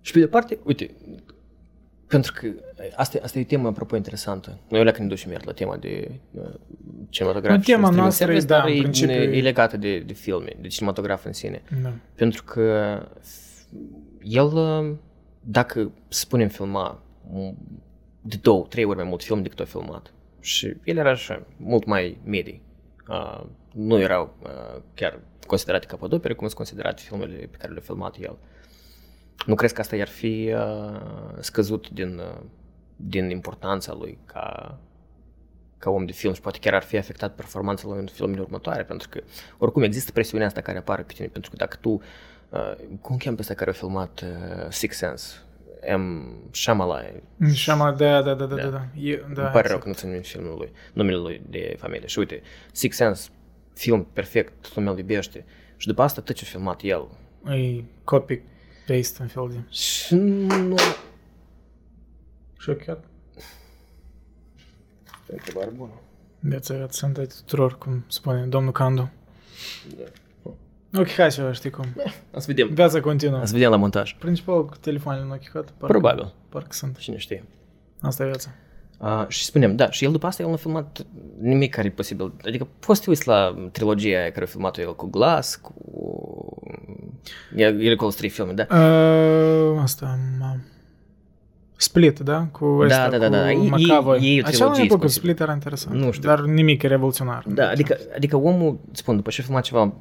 Și pe de parte, uite... Pentru că asta e o temă, apropo, interesantă. Noi alea când ne ducem iar la tema de cinematograf și streaming service, dar e legată de filme, de cinematograf în sine. Da. Pentru că el, dacă, spunem, filma de 2-3 ori mai mult film decât a filmat, și el era așa, mult mai medii. Nu erau chiar considerate capodopere, cum sunt considerate filmele pe care le-a filmat el. Nu crezi că asta i-ar fi scăzut din importanța lui ca ca om de film și poate chiar ar fi afectat performanța lui în filmele următoare, pentru că oricum există presiunea asta care apare pe tine, pentru că dacă tu, cum cheamă pe ăsta care a filmat Sixth Sense? Shyamalan, da. Îmi pare rău că nu țin minte filmul lui, numele lui de familie. Și uite, Sixth Sense, film perfect, lumea îl iubește. Și după asta tot ce a filmat el. E copy-paste în fel de... Și nu... Șocat. Este întrebare bună. Viața arată sănătate tuturor, cum spune domnul Candu. Da. Ok, hai să știi cum. O să vedem. Viața continuă. O să vedem la montaj. Principal cu telefonul în ochicat. Probabil. Parcă sunt. Cine știe. Asta e viața. Și spuneam, da, și el după asta el nu a filmat nimic care e posibil. Adică poți să te uiți la trilogia aia care a filmat-o el cu Glass, cu... El acolo 3 filme, da? Asta... Split, da? Cu ăsta, da. Cu McAvoy. Așa nu-i plăcut, Split era interesant. Nu știu. Dar nimic e revoluționar. Da, adică omul, spun, după ce a filmat ceva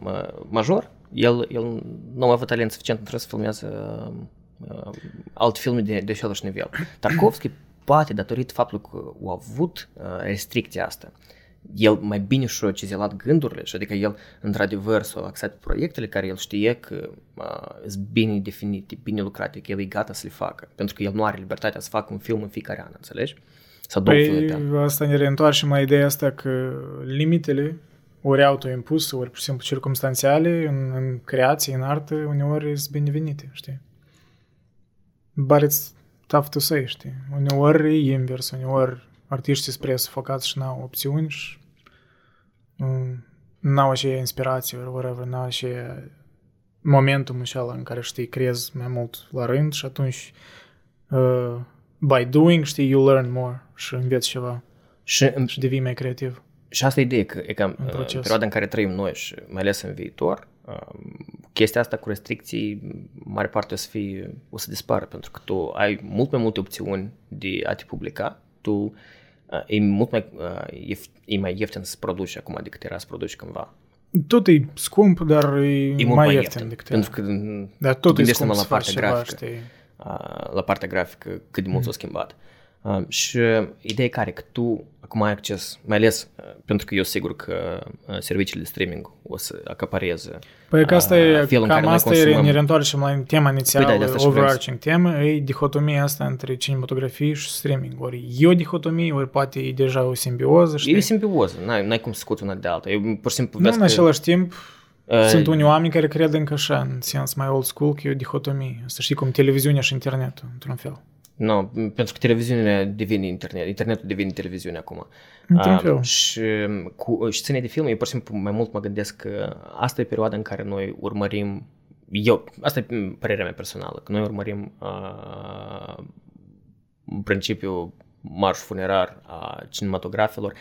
major, el nu a avut talent suficient pentru să filmează alte filme de același nivel. Tarkovski, poate datorită faptului că a avut restricția asta, el mai bine și-a cizelat gândurile și adică el într-adevăr s-a axat pe proiectele care el știe că sunt bine definite, bine lucrate, că el e gata să le facă, pentru că el nu are libertatea să facă un film în fiecare an, înțelegi? Sau două filme pe an. Asta ne reîntoarcem la ideea asta că limitele ori autoimpuse, ori pur și simplu circumstanțiale în creație, în artă, uneori sunt binevenite, știi? But it's tough to say, știi? Uneori e invers, uneori artiștii sunt presufocați și n-au opțiuni și n-au aceea inspirație, whatever, n-au aceea momentum ăla în care, știi, creezi mai mult la rând și atunci by doing, știi, you learn more și înveți ceva și devii mai creativ. Și asta e ideea, că e cam în perioada în care trăim noi și mai ales în viitor, chestia asta cu restricții, mare parte o să dispară, pentru că tu ai mult mai multe opțiuni de a te publica. E mult mai e mai ieftin să produci acum decât era să produci cândva. Tot e scump, dar e mai ieftin decât era. Pentru că dar tot e scump la partea grafică. La partea grafică cât de mult s-a schimbat. Și ideea care că tu acum ai acces, mai ales pentru că eu sigur că serviciile de streaming o să acapareze. Păi că asta e, cam asta e, ne reîntoarcem la tema inițială, overarching temă, e dihotomia asta între cinematografie și streaming. Ori e o dihotomie, ori poate e deja o simbioză. Știi? E simbioză, n-ai cum să scoți una de alta. Eu pur și simplu nu, în același timp, sunt unii oameni care cred încă așa, în sens mai old school, că e o dihotomie. Să știi cum televiziunea și internetul, într-un fel. Nu, pentru că televiziunea devine internet, internetul devine televiziune acum. Și ține de film, eu pur și simplu mai mult mă gândesc că asta e perioada în care noi urmărim, asta e părerea mea personală, că noi urmărim în principiu marș funerar a cinematografilor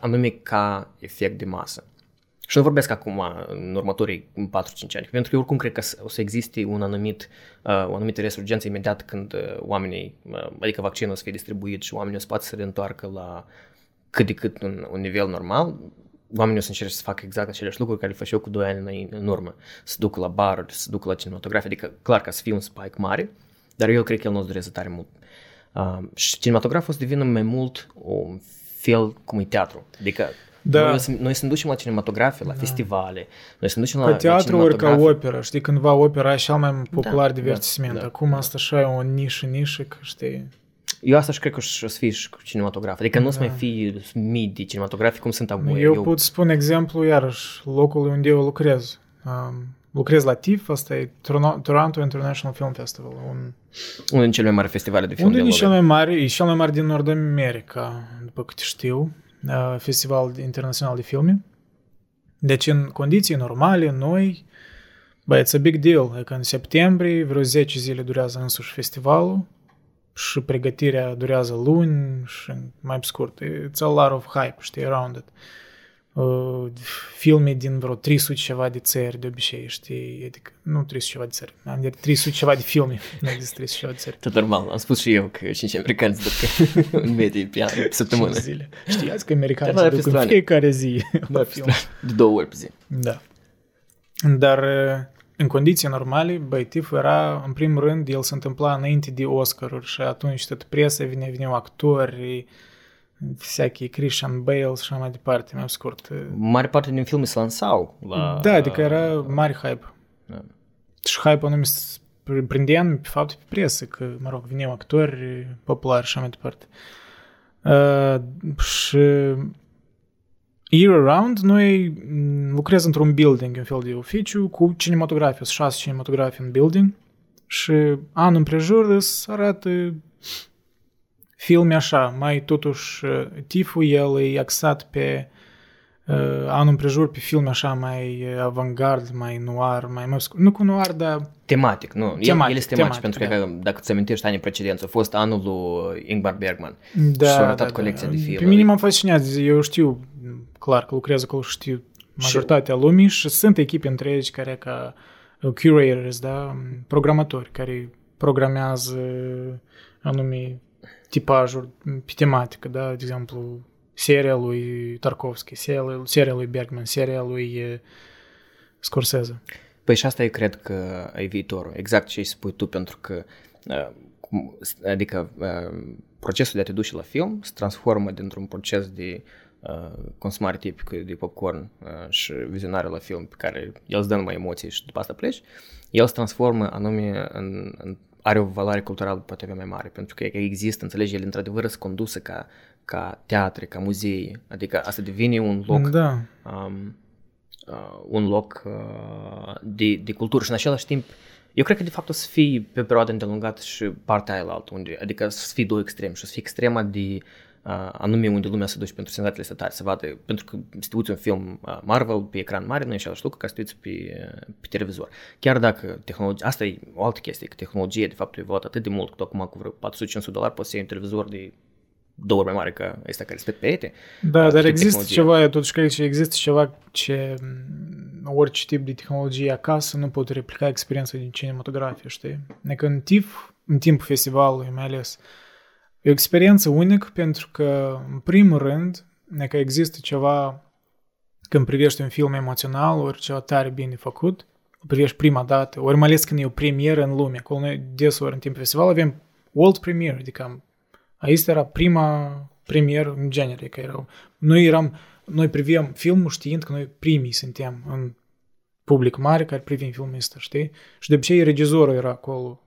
anume ca efect de masă. Și nu vorbesc acum în următorii 4-5 ani, pentru că eu oricum cred că o să existe o anumită resurgență imediat când oamenii, adică vaccinul o să fie distribuit și oamenii o să poată să se întoarcă la cât de cât un nivel normal, oamenii o să încerce să facă exact aceleași lucruri care le făceau cu 2 ani în urmă, să duc la baruri, să duc la cinematografie, adică clar că să fie un spike mare, dar eu cred că el nu o să dureze tare mult. Și cinematograful o să devină mai mult un fel cum e teatru, adică da. Noi se ducem la cinematografie, la festivale, noi se ducem la teatru ori ca opera, știi, cândva opera e cel mai popular divertisment, acum asta așa e o nișă, că știi. Eu asta și cred că o să fie și cu cinematografie, adică nu o să mai fie mii de cinematografii cum sunt acum. Eu pot spune exemplu, iarăși, locul unde eu lucrez. Lucrez la TIFF, asta e Toronto International Film Festival. Unul din cele mai mari festivale de film din lume. E cel mai mare din Nord America, după câte știu. Festival internațional de filme. Deci în condiții normale, noi, it's a big deal, e că în septembrie vreo 10 zile durează însuși festivalul și pregătirea durează luni și mai scurt. It's a lot of hype, știi, around it. Filme din vreo 300 ceva de țări de obicei, știi, adică, nu 300 ceva de țări, am zis 300 ceva de filme, nu am zis 300 ceva de țări. Tot normal, am spus și eu că 5 americani se duc în medie pe an, pe săptămână. Știați că americani se duc în fiecare zi la film. De 2 ori pe zi. Da. Dar în condiții normale, TIFF-ul era, în primul rând, el se întâmpla înainte de Oscar-uri și atunci tot presa veneau actori, всякие Christian Bale și așa mai departe, mai scurt. Mare parte din filme se lansau la... Da, adică era mare hype. Da. Și hype-ul anume se prindea pe fapt pe presă, că, mă rog, veneau actori populari și așa mai departe. Și year round noi lucrez într-un building, în fel de oficiu, cu cinematografie, 6 cinematografii în building și anul împrejur îți arată filme așa, mai totuși tiful el e axat pe anul împrejur pe filme așa mai avantgard, mai noir, mai nu cu noir, dar... Tematic, nu? Ele sunt tematici, pentru că dacă îți amintești anii precedenți, a fost anul lui Ingmar Bergman și s-a arătat colecția de filme. Pe mine mă fascinează, eu știu clar că lucrez acolo și știu majoritatea lumii și sunt echipe întregi care ca curators, da? Programatori care programează anume tipajuri pe tematică, da? De exemplu, seria lui Tarkovski, seria lui Bergman, seria lui Scorsese. Păi și asta eu cred că e viitorul, exact ce îi spui tu, pentru că adică procesul de a te duce la film se transformă dintr-un proces de consumare tipică de popcorn și vizionare la film pe care el îți dă numai emoții și după asta pleci, el se transformă anume în are o valoare culturală poate mai mare, pentru că există, înțelegi, el într-adevăr sunt condusă ca teatre, ca muzee, adică asta devine un loc, da. Un loc de cultură și în același timp, eu cred că de fapt o să fie pe perioadă îndelungată și partea aia la altă, unde, adică o să fie două extreme și o să fie extrema de anume unde lumea se duce pentru senzațiile astea tare, să vadă, pentru că se uiți un film Marvel pe ecran mare, nu e așa lucru, ca să te uiți pe televizor. Chiar dacă tehnologia, asta e o altă chestie, că tehnologia de fapt a evoluat atât de mult, că acum cu vreo $400-500 poți să iei un televizor de două ori mai mare ca ăsta care stă pe perete. Da, dar există ceva, totuși cred că există ceva ce orice tip de tehnologie acasă nu pot replica experiența din cinematografie, știi? Adică în timpul festivalului mai ales, e o experiență unică pentru că, în primul rând, dacă există ceva, când privești un film emoțional, ori ceva tare bine făcut, îl privești prima dată, ori mai ales când e o premieră în lume. Acolo noi desori în timpul festival avem world premiere, adică aici era prima premieră în genere, că erau. Noi priveam filmul știind că noi primii suntem în public mare care privim filmul ăsta, știi? Și de obicei regizorul era acolo,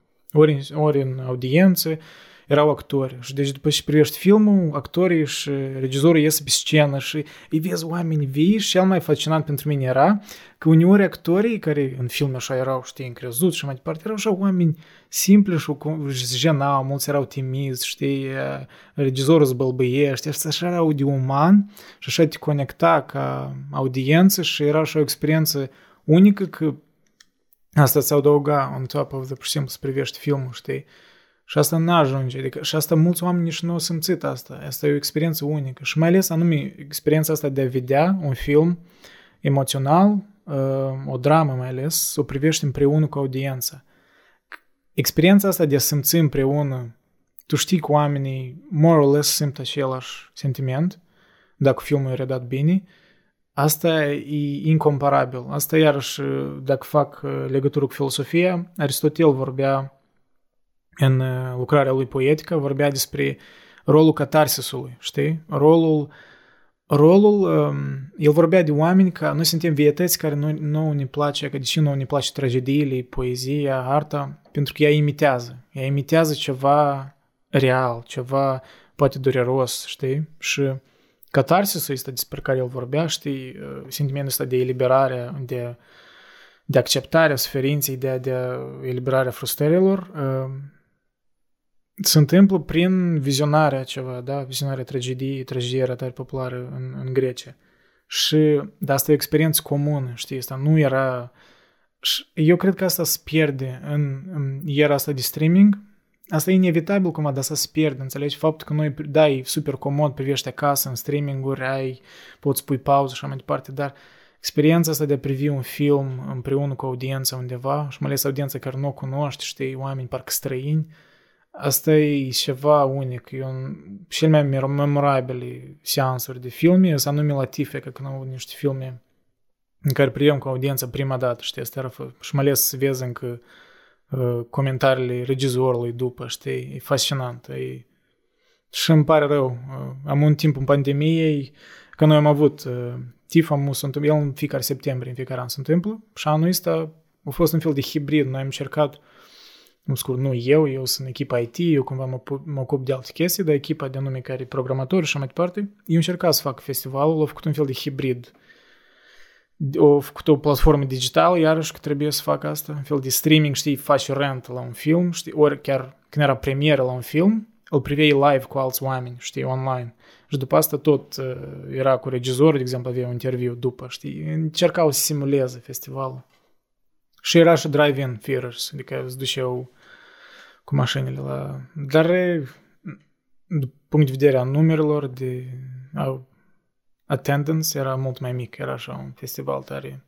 ori în audiență, erau actori. Și deci după ce privești filmul, actorii și regizorul iese pe scenă și îi vezi oamenii vii și cel mai fascinant pentru mine era că uneori actorii care în film așa erau, știi, încrezuți și mai departe, erau așa oameni simpli și jenau, mulți erau timizi, știi, regizorul zbălbăiește, așa erau de uman și așa te conecta ca audiență și era așa o experiență unică că asta ți-a adăuga on top of the, pur și simplu, să privești filmul, știi. Și asta n-ajunge, adică și asta mulți oameni nici nu au simțit asta. Asta e o experiență unică. Și mai ales anume experiența asta de a vedea un film emoțional, o dramă mai ales, să o privești împreună cu audiența. Experiența asta de a simți împreună, tu știi că oamenii more or less simt același sentiment, dacă filmul e redat bine, asta e incomparabil. Asta iarăși, dacă fac legătură cu filosofia, Aristotel vorbea în lucrarea lui poetică, vorbea despre rolul catarsisului, știi? Rolul el vorbea de oameni ca noi suntem vietăți care nu ne place, că deși nu ne place tragediile, poezia, arta, pentru că ea imitează. Ea imitează ceva real, ceva poate dureros, știi? Și catarsisul ăsta despre care el vorbea, știi? Sentimentul ăsta de eliberare, de acceptarea suferinței, de eliberarea frustrărilor, se întâmplă prin vizionarea ceva, da? Vizionarea tragediei era tare populară în Grecia. Și de asta e o experiență comună, știi? Asta nu era... Eu cred că asta se pierde în era asta de streaming. Asta e inevitabil cumva, dar asta se pierde, înțelegi? Faptul că noi, da, e super comod, privești acasă, în streaming-uri, poți pui pauză și așa mai departe, dar experiența asta de a privi un film împreună cu audiența undeva, și mai ales audiența care nu o cunoști, știi, oameni parcă străini, asta e ceva unic. E cel mai memorabile seansuri de filme, sunt anume la TIFE, că când am avut niște filme în care privim cu audiența prima dată, știi, asta era, și mai ales să vezi încă comentariile regizorului după, știi, e fascinant, e Și îmi pare rău. Am un timp în pandemiei, că noi am avut tifamul, el în fiecare septembrie, în fiecare an se întâmplă, și anul ăsta a fost un fel de hibrid. Noi am încercat, eu sunt echipa IT, eu cumva mă ocup de alte chestii, dar echipa de nume care e programatori și mai departe, eu încercat să fac festivalul, au făcut un fel de hibrid. Au făcut o platformă digitală, iarăși că trebuie să fac asta, un fel de streaming, știi, faci rent la un film, știi, ori chiar când era premieră la un film, îl priveai live cu alți oameni, știi, online. Și după asta tot era cu regizorul, de exemplu, avea un interviu după, știi, încercau să simuleze festivalul. Și era și drive-in theaters, adică îți duceau cu mașinile la... Dar, din punct de vedere a numerelor, de attendance, era mult mai mic, era așa un festival tare.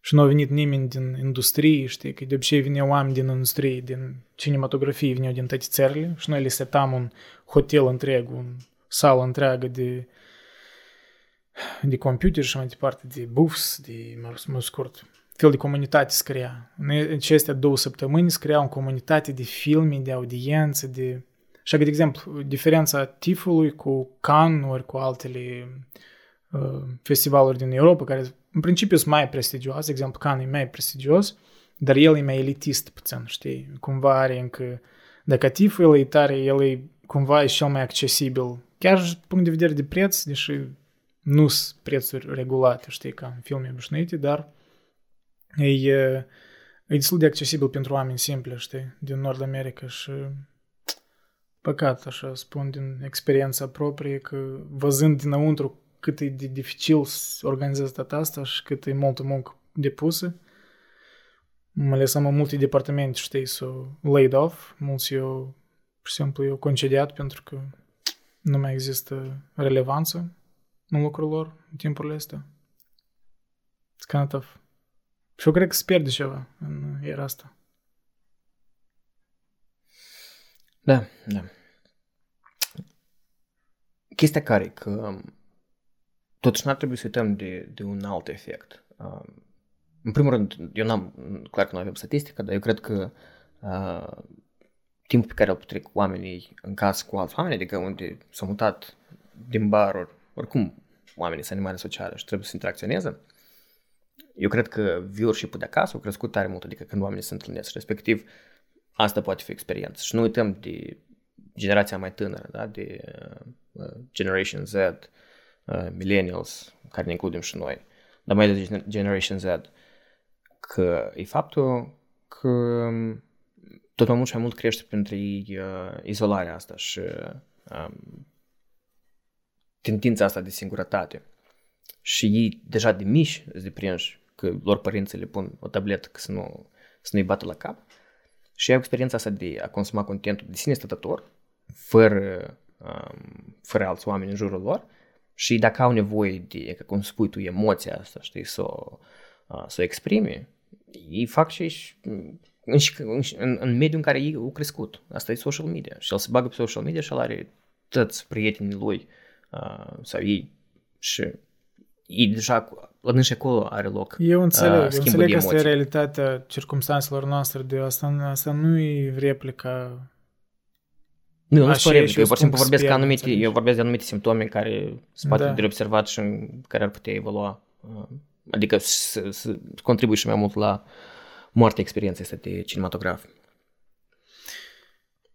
Și nu a venit nimeni din industrie, știi, că de obicei veneau oameni din industrie, din cinematografie, veneau din toate țările și noi le setam un hotel întreg, un sală întreagă de computer și mai departe, de buffs, de, mă scurt, fel de comunitate se crea. În acestea 2 săptămâni se crea o comunitate de filme, de audiențe, de... Și, de exemplu, diferența TIFF-ului cu Cannes ori cu altele festivaluri din Europa, care în principiu sunt mai prestigioase, de exemplu, Cannes e mai prestigios, dar el e mai elitist puțin, știi? Cumva are încă... Dacă TIFF-ul e tare, el e cumva e cel mai accesibil. Chiar și punct de vedere de preț, deși nu sunt prețuri regulate, știi, ca în filme obișnuite, dar e destul de accesibil pentru oameni simpli, știi, din Nord America și... Păcat, așa spun din experiența proprie, că văzând dinăuntru cât e de dificil să organizezi tot asta și cât e multă muncă depusă, mă lăsăm în multe departamente, știi, s-au laid off, mulți eu, pur și simplu, eu concediat pentru că nu mai există relevanță în lucrul lor în timpurile astea. It's kind of... Și eu cred că se pierde ceva în era asta. Da, da. Chestia care că totuși n-ar trebui să uităm de un alt efect. În primul rând, eu n-am, clar că nu avem statistică, dar eu cred că timpul pe care îl petrec oamenii în casă cu alți oameni, adică unde s-au mutat din baruri, oricum oamenii sunt animale sociale și trebuie să interacționeze, eu cred că viewership-ul de acasă a crescut tare mult, adică când oamenii se întâlnesc, respectiv asta poate fi experiență. Și nu uităm de generația mai tânără, da? De Generation Z, Millennials, care ne includem și noi, dar mai ales Generation Z, că e faptul că tot mai mult și mai mult crește pentru ei izolarea asta și tendința asta de singurătate. Și ei deja de mici îți deprinși că lor părinții le pun o tabletă că să nu-i bată la cap. Și au experiența asta de a consuma contentul de sine stătător, fără alți oameni în jurul lor. Și dacă au nevoie de, cum spui tu, emoția asta, știi, să o exprime, ei fac și în mediul în care ei au crescut. Asta e social media. Și el se bagă pe social media și el are toți prietenii lui sau ei. Și ei deja... Până acolo are loc eu înțeleg că asta e realitatea circumstanțelor noastre, de asta nu e replica. Nu, nu spune replica, eu vorbesc de anumite simptome care se poate de observat și care ar putea evolua, adică să contribuie și mai mult la moartea experienței asta de cinematograf.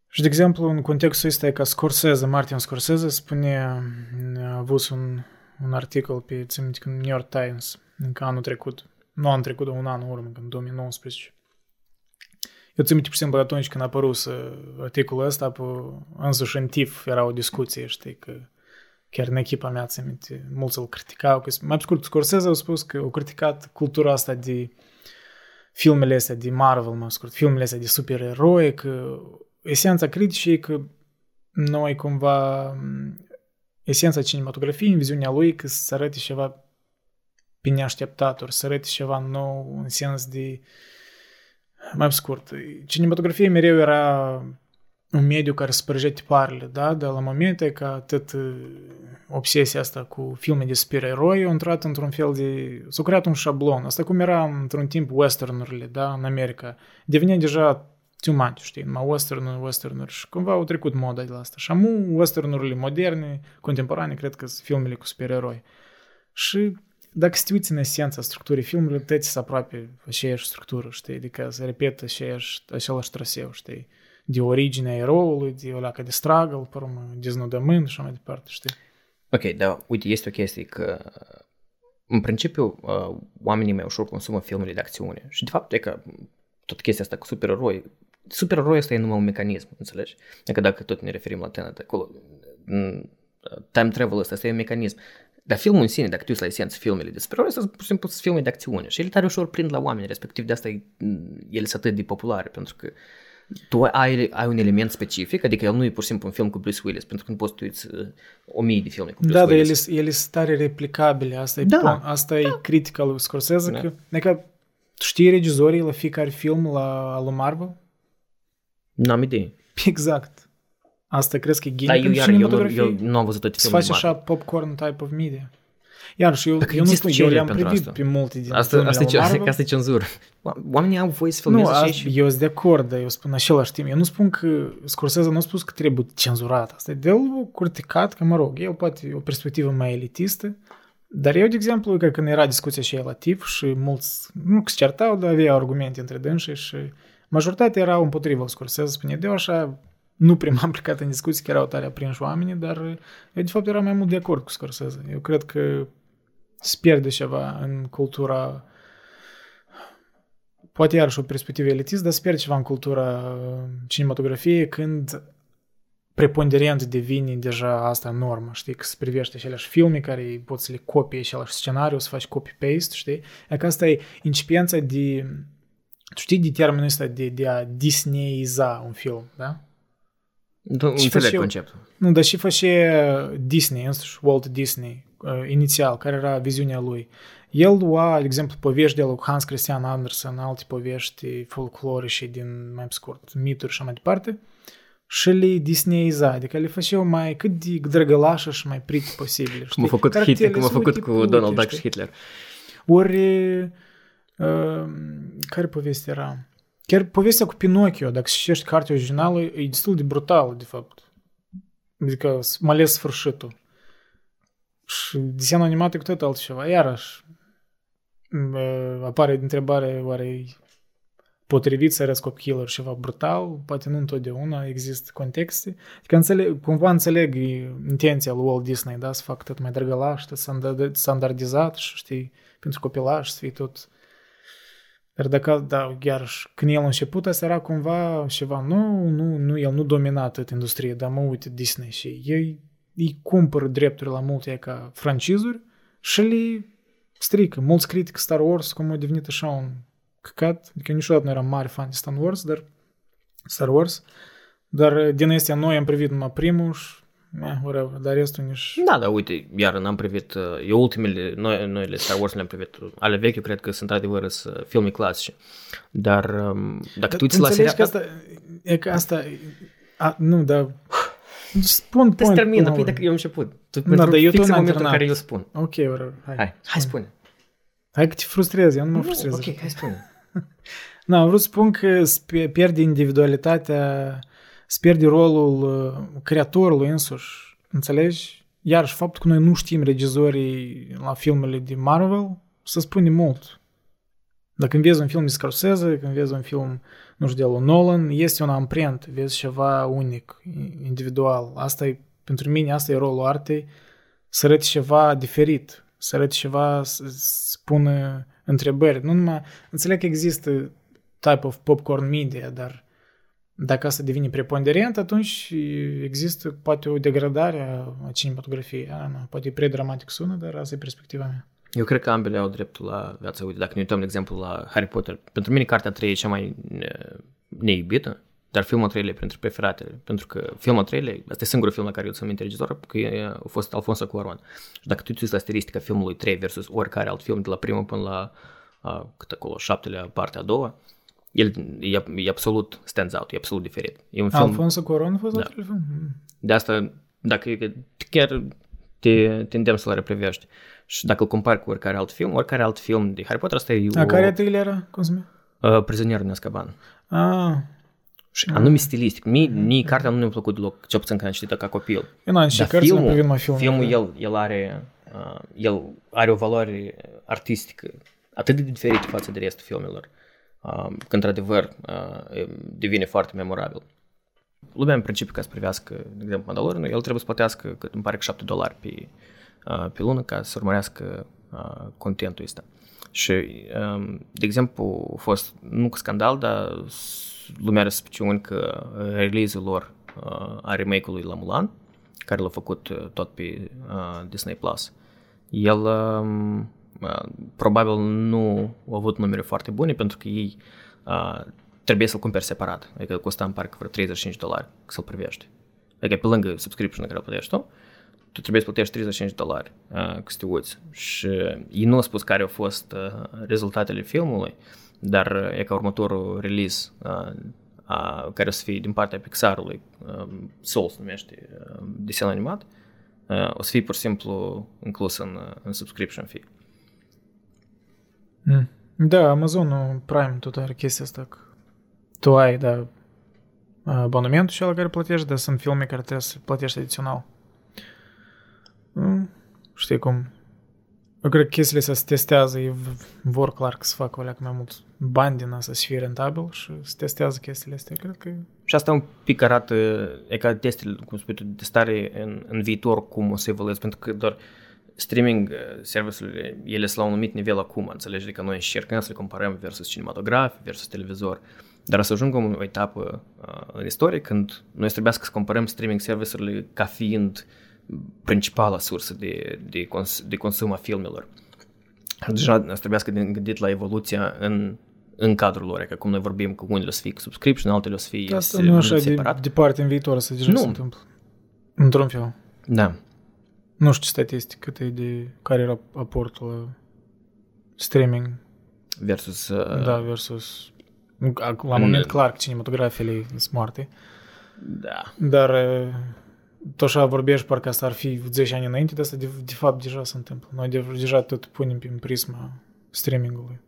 Și, de exemplu, în contextul ăsta e ca Martin Scorsese spune, a avut un articol pe, țin minte, New York Times, încă anul trecut, nu anul trecut, dar un an în urmă, în 2019. Eu țin minte, pur și simplu, atunci când a apărut articolul ăsta, însuși în TIFF era o discuție, știi, că chiar în echipa mea, țin minte, mulți îl criticau. Că, mai pe scurt, Scorsese a spus că au criticat cultura asta de filmele astea de Marvel, filmele astea de supereroi, că esența criticii e că noi cumva... Esența cinematografiei, în viziunea lui, că să arăte ceva pe neașteptat, ori să arăte ceva nou, în sens de... Mai scurt, cinematografia mereu era un mediu care spărgea tiparele, da? Dar la momente că atât obsesia asta cu filme de supereroi a intrat într-un fel de... S-a creat un șablon. Asta cum era într-un timp westernurile, da? În America. Devenea deja too much, știi, numai western-uri și cumva au trecut moda de la asta. Și amu western-urile moderne, contemporane, cred că sunt filmele cu supereroi. Și dacă te uiți în esența structurii filmului, puteți să aproape aceeași structură, știi, adică se repetă același traseu, știi, de originea eroului, de o leacă de struggle, deznodământ și așa mai departe, știi. Ok, dar uite, este o chestie că în principiu oamenii mai ușor consumă filmele de acțiune și de fapt e că tot chestia asta cu supereroi, supereroi ăsta e numai un mecanism, înțelegi? Adică dacă tot ne referim la Tenet acolo, time travel ăsta e un mecanism. Dar filmul în sine, dacă tu ești la esență filmele de supereroi, astea sunt pur și simplu filme de acțiune și ele tare ușor prind la oameni, respectiv de asta ele sunt atât de populare, pentru că tu ai un element specific, adică el nu e pur și simplu un film cu Bruce Willis, pentru că nu poți tu uiți 1000 de filme cu Bruce Willis. Da, dar ele sunt tare replicabile, asta e critica lui Scorsese, da. Că știi regizorii la fiecare film al lui Marvel? N-am idee. Exact. Asta crezi că e genial pentru cinematografie? Eu nu am văzut toate filmele. Să faci așa popcorn type of media. Iar și eu nu știu, eu le-am privit pe multe din filmele. Asta e cenzură. Oamenii au voie să filmeze și... Eu sunt de acord, dar eu spun același timp. Eu nu spun că Scorsese nu a spus că trebuie cenzurat. Asta e de-al curticat, că mă rog, el poate o perspectivă mai elitistă. Dar eu, de exemplu, că când era discuția și la TIF și mulți, nu că se certau, dar aveau argumente între dânsii și majoritatea erau împotriva Scorsese, spune de așa, nu prea m-am plecat în discuții, că erau tare aprinși oamenii, dar eu, de fapt, eram mai mult de acord cu Scorsese. Eu cred că se pierde ceva în cultura, poate iarăși o perspectivă elitistă, dar se pierde ceva în cultura cinematografiei când preponderent devine deja asta normă, știi, că se privește aceleași filme care poți să le copii același scenariu, să faci copy-paste, știi? E că asta e incipiența de, știi, de termenul ăsta de a Disney-iza un film, da? Înțeleg conceptul. Nu, dar și făcea Disney, însuși Walt Disney, inițial, care era viziunea lui. El lua, de exemplu, povești de la Hans Christian Andersen, alte povești folclorice din, mai scurt, mituri și așa mai departe, și le disneiza, adică le făceau mai cât de drăgălașă și mai pric posibil. Cum a făcut Hitler, cum a făcut cu Donald Duck și Hitler. Ori, care poveste era? Chiar povestea cu Pinocchio, dacă citești cartea originală, e destul de brutală, de fapt. Adică, mai ales sfârșitul. Și desenul animat e cu tot altceva. Iarăși, apare întrebare, oare potrivit să arăți copilor ceva brutal, poate nu întotdeauna există contexte. Adică înțeleg intenția lui Walt Disney, da? Să facă tot mai drăgălaș, tot standardizat și, știi, pentru copilași, să fie tot... Dar dacă, da, iarăși, când el a început, asta era cumva ceva nou, nu, el nu domina atât industrie, dar mă uite Disney și ei îi cumpără drepturi la multe ca francizuri și le strică. Mulți critică Star Wars, cum a devenit așa un căcat, adică niciodată nu eram mari fan de Star Wars, dar din astea noi am privit numai primul și whatever, dar restul nici... Da, dar uite, iar n-am privit, eu ultimele, noile Star Wars le-am privit, ale vechi, eu cred că sunt adevăr să filme clasice, dar dacă tu uiți la seria... Spun te termină, păi dacă eu am început. Dar eu tot n-am terminat. Care eu spun. Ok, whatever, hai spune. Hai că te frustrezi, eu nu mă frustrez. Ok, hai spune. Nu, am vrut să spun că pierde individualitatea, se pierde rolul creatorului însuși, înțelegi? Iar și faptul că noi nu știm regizorii la filmele de Marvel, se spune mult. Dacă vezi un film de Scorsese, când vezi un film, nu știu, de la Nolan, este un amprent, vezi ceva unic, individual. Asta e, pentru mine, asta e rolul artei, să arăți ceva diferit, să arăți ceva, să pună întrebări. Nu numai, înțeleg că există type of popcorn media, dar dacă asta devine preponderent, atunci există poate o degradare a cinematografiei. Poate e prea dramatic sună, dar asta e perspectiva mea. Eu cred că ambele au dreptul la viață. Uite, dacă ne uităm, de exemplu, la Harry Potter, pentru mine cartea 3 e cea mai neiubită, dar filmul 3 e printre preferatele, pentru că filmul 3, asta e singurul film la care eu ți-am regizor, că a fost Alfonso Cuarón. Și dacă tu te uiți la stilistica filmului 3 versus oricare alt film, de la primul până la cât acolo, 7-lea, partea a doua, el e absolut stands-out, e absolut diferit. E un film... Alfonso Cuarón a fost alt film? De asta, dacă chiar te îndemn să-l reprivești. Și dacă îl compari cu oricare alt film de Harry Potter, asta e... Care a tăilera? Cum se numește? Prizonierul din Azkaban. Și anume stilistic. Mie cartea nu mi-a plăcut deloc, cel puțin când am citit-o ca copil. Dar filmul el are o valoare artistică atât de diferită față de restul filmelor, că într-adevăr devine foarte memorabil. Lumea în principiu, ca să privească, de exemplu, Mandalorianul, el trebuie să plătească, îmi pare că $7 pe lună ca să urmărească contentul ăsta. Și, de exemplu, a fost, nu cu scandal, dar lumea are suspiciuni că release-ul lor a remake-ului la Mulan, care l-a făcut tot pe Disney+. El probabil nu a avut numere foarte bune pentru că ei trebuie să-l cumperi separat. Adică costa îmi pare că vreo $35 să-l privești. Adică pe lângă subscription-ul care îl plătești tu trebuie să plătești $35 că să te uiți. Și ei nu au spus care au fost rezultatele filmului, dar e ca următorul release care o să fie din partea Pixar-ului, Soul se numește, desen animat, o să fie pur și simplu inclus în subscription fee. Da, Amazon Prime tot are chestia asta că tu ai, da, abonamentul și ala care plătești, dar sunt filme care trebuie să plătești adițional. Știi cum? Eu cred că chestiile astea se testează, ei vor clar că să facă alea mai mult bani din asta să fie rentabil și se testează chestiile astea, cred că... Și asta un pic arată, e ca testele, cum spui tu, testare în viitor, cum o să evolueze, pentru că doar streaming service-urile, ele sunt la un anumit nivel acum, înțelegi? Adică noi încercăm să le comparăm versus cinematograf, versus televizor, dar să ajungem o etapă în istorie când noi trebuie să comparăm streaming service-urile ca fiind principala sursă de consum a filmelor. Deja ne trebuie să gândit la evoluția în cadrul lor, că cum noi vorbim că unele o să fie subscription, altele o să fie asta nu așa separat. Departe în viitor să deja se întâmplă. Într-un fel. Da. Nu știu statistic cât e de care era aportul la streaming versus... Da, versus... La moment clar că cinematografiile sunt moarte. Da. Dar... Tu așa vorbești, parcă asta ar fi 10 ani înainte de asta, de fapt deja se întâmplă. Noi deja tot punem prin prisma streamingului.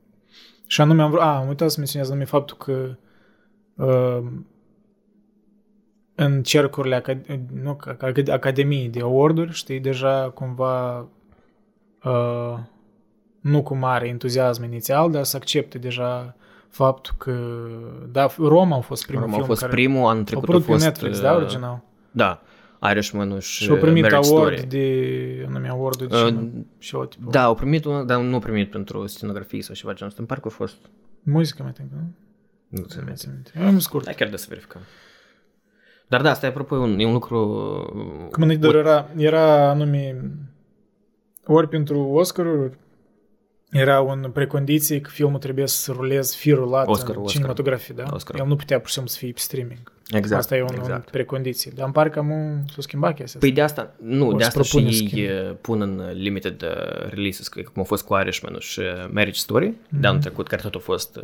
Și anume am uitat să menționez anume faptul că în cercurile academiei de award-uri, știi, deja cumva nu cu mare entuziasm inițial, dar se acceptă deja faptul că, da, Roma a fost primul film anul trecut a fost... Netflix, da, original? Da. Irishman și au primit award de da, au primit unul, dar nu primit pentru scenografie sau ceva genul ăsta. În parcă a fost... Muzică, mai tâncă, nu? Nu ți-am aminte. Am scurt. Da, chiar de să verificăm. Dar da, asta e apropo, e un lucru... Cum ne era anume... Ori pentru Oscar-uri, era un precondiție că filmul trebuie să ruleze, fi rulat în cinematografie, da? Oscar. El nu putea pur și simplu să fie pe streaming. Exact. Asta e o precondiție. Dar îmi pare că am s-o schimbat chestia asta. Păi de asta, nu, de asta și ei pun în limited releases, cum a fost cu Irishman și Marriage Story, de anul trecut, care tot a fost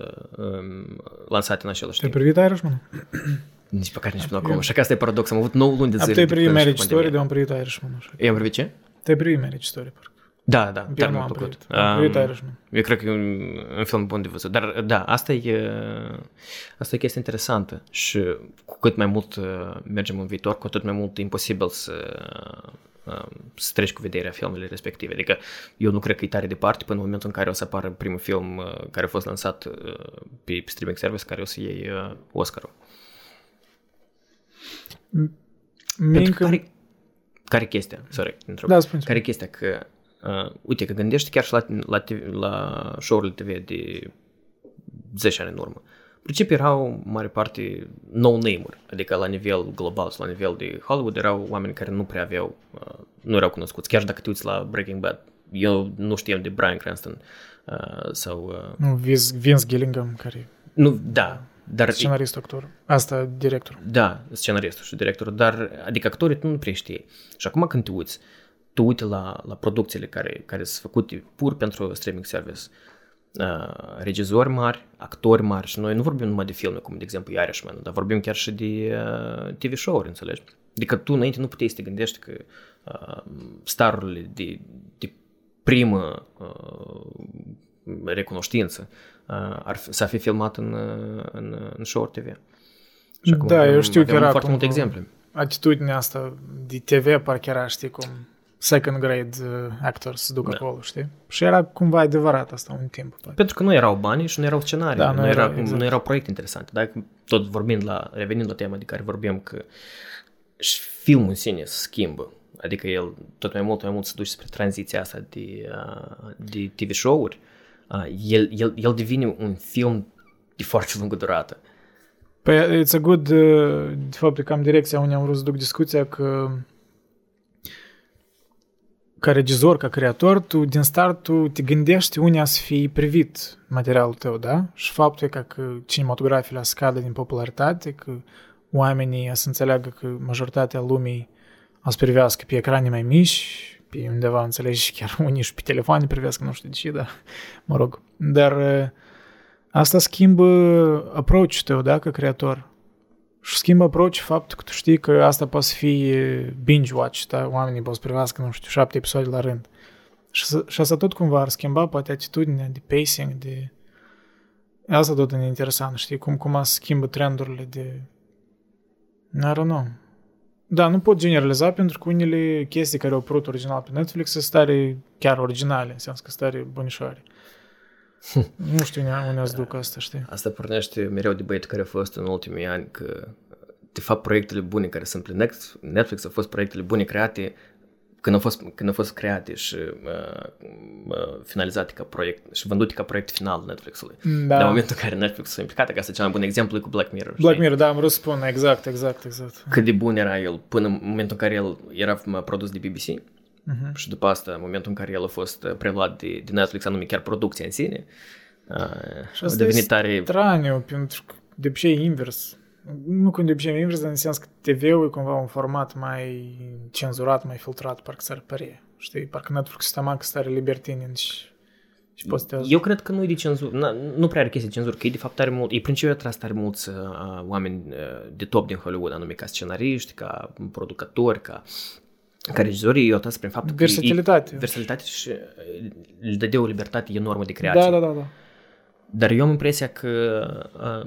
lansat în același timp. Te-ai privit Irishman? Nici păcat, nici până acum. Așa că asta e paradox. Am avut 9 luni de zile. Te-ai privit Marriage Story, de am privit Irishman. I-am privit ce? Te-ai privit Marriage Story, parcă. Da, da, dar mi-a plăcut. Eu cred că e un film bun de văzut. Dar da, asta e chestie interesantă. Și cu cât mai mult mergem în viitor, cu atât mai mult e imposibil să treci cu vederea filmele respective. Adică eu nu cred că e tare departe până în momentul în care o să apară primul film care a fost lansat pe streaming service, care o să iei Oscar-ul. Care chestia? Sorry, care chestia? Că uite, că gândești chiar și la show-urile TV de 10 ani în urmă. În principiu erau, mare parte, no-name-uri, adică la nivel global sau la nivel de Hollywood erau oameni care nu prea aveau, nu erau cunoscuți. Chiar dacă te uiți la Breaking Bad, eu nu știam de Bryan Cranston sau... Vince Gilligan, care... Nu, da. Dar scenarist, actor. Asta, director. Da, scenaristul și directorul, dar, adică actorii tu nu prea știi. Și acum când te uiți, tu uite la producțiile care sunt făcute pur pentru streaming service. Regizori mari, actori mari și noi nu vorbim numai de filme, cum de exemplu Irishman, dar vorbim chiar și de TV show-uri, înțelegi? Adică tu înainte nu puteai să te gândești că starurile de primă recunoștință ar fi filmat în show-uri TV. Și acum da, eu știu că era foarte multe exemple. Atitudinea asta de TV parcă era, știi, cum second grade actors se duc acolo, știi? Și era cumva adevărat asta un timp. Poate. Pentru că nu erau bani și nu erau scenarii, da, nu erau proiecte interesante. Dacă tot revenind la tema de care vorbim, că și filmul în sine se schimbă. Adică el tot mai mult se duce spre tranziția asta de TV show-uri. El devine un film de foarte lungă durată. Păi, it's a good, de fapt, e cam direcția unde am vrut să duc discuția, că ca regizor, ca creator, tu din start tu te gândești unde să fii privit materialul tău, da? Și faptul e că cinematografia scade din popularitate, că oamenii să înțeleagă că majoritatea lumii o să privească pe ecrane mai mici, pe undeva, înțelegi, chiar unii și pe telefoane privească, nu știu de ce, dar mă rog. Dar asta schimbă approach-ul tău, da, ca creator. Și schimbă approach faptul că tu știi că asta poate să fie binge-watch, da? Oamenii pot să privească, nu știu, 7 episoade la rând. Și asta tot cumva ar schimba, poate, atitudinea de pacing, de... Asta tot e interesant, știi, cum schimbă trendurile de... I don't know. Da, nu pot generaliza, pentru că unele chestii care au apărut original pe Netflix sunt tare chiar originale, în sens că sunt tare bunișoare. Nu știu unde să duc asta, știi? Asta pornește mereu de băieți care au fost în ultimii ani, că de fapt proiectele bune care sunt pe Netflix au fost proiectele bune create când au fost create și finalizate ca proiect și vândute ca proiect final Netflix-ului. Da. La momentul în care Netflix s-a implicat, că asta e cel mai bun exemplu cu Black Mirror. Black Mirror, da, am vrut să spun, exact. Cât de bun era el până în momentul în care el era produs de BBC și după asta, în momentul în care el a fost preluat de Netflix, anume chiar producția în sine, și asta a devenit tare... straniu, pentru că de obicei invers. Nu când de obicei invers, dar în sens că TV-ul e cumva un format mai cenzurat, mai filtrat, parcă s-ar părea. Știi, parcă Netflix stăma că stare libertinin și postează. Eu cred că nu e de cenzură, nu prea are chestii de cenzură, că e de fapt tare mult, e principiul atras tare mulți oameni de top din Hollywood, anume ca scenariști, ca producători, ca regizorii, eu atras prin faptul că versatilitate și îl dădea o libertate enormă de creație. Da. Dar eu am impresia că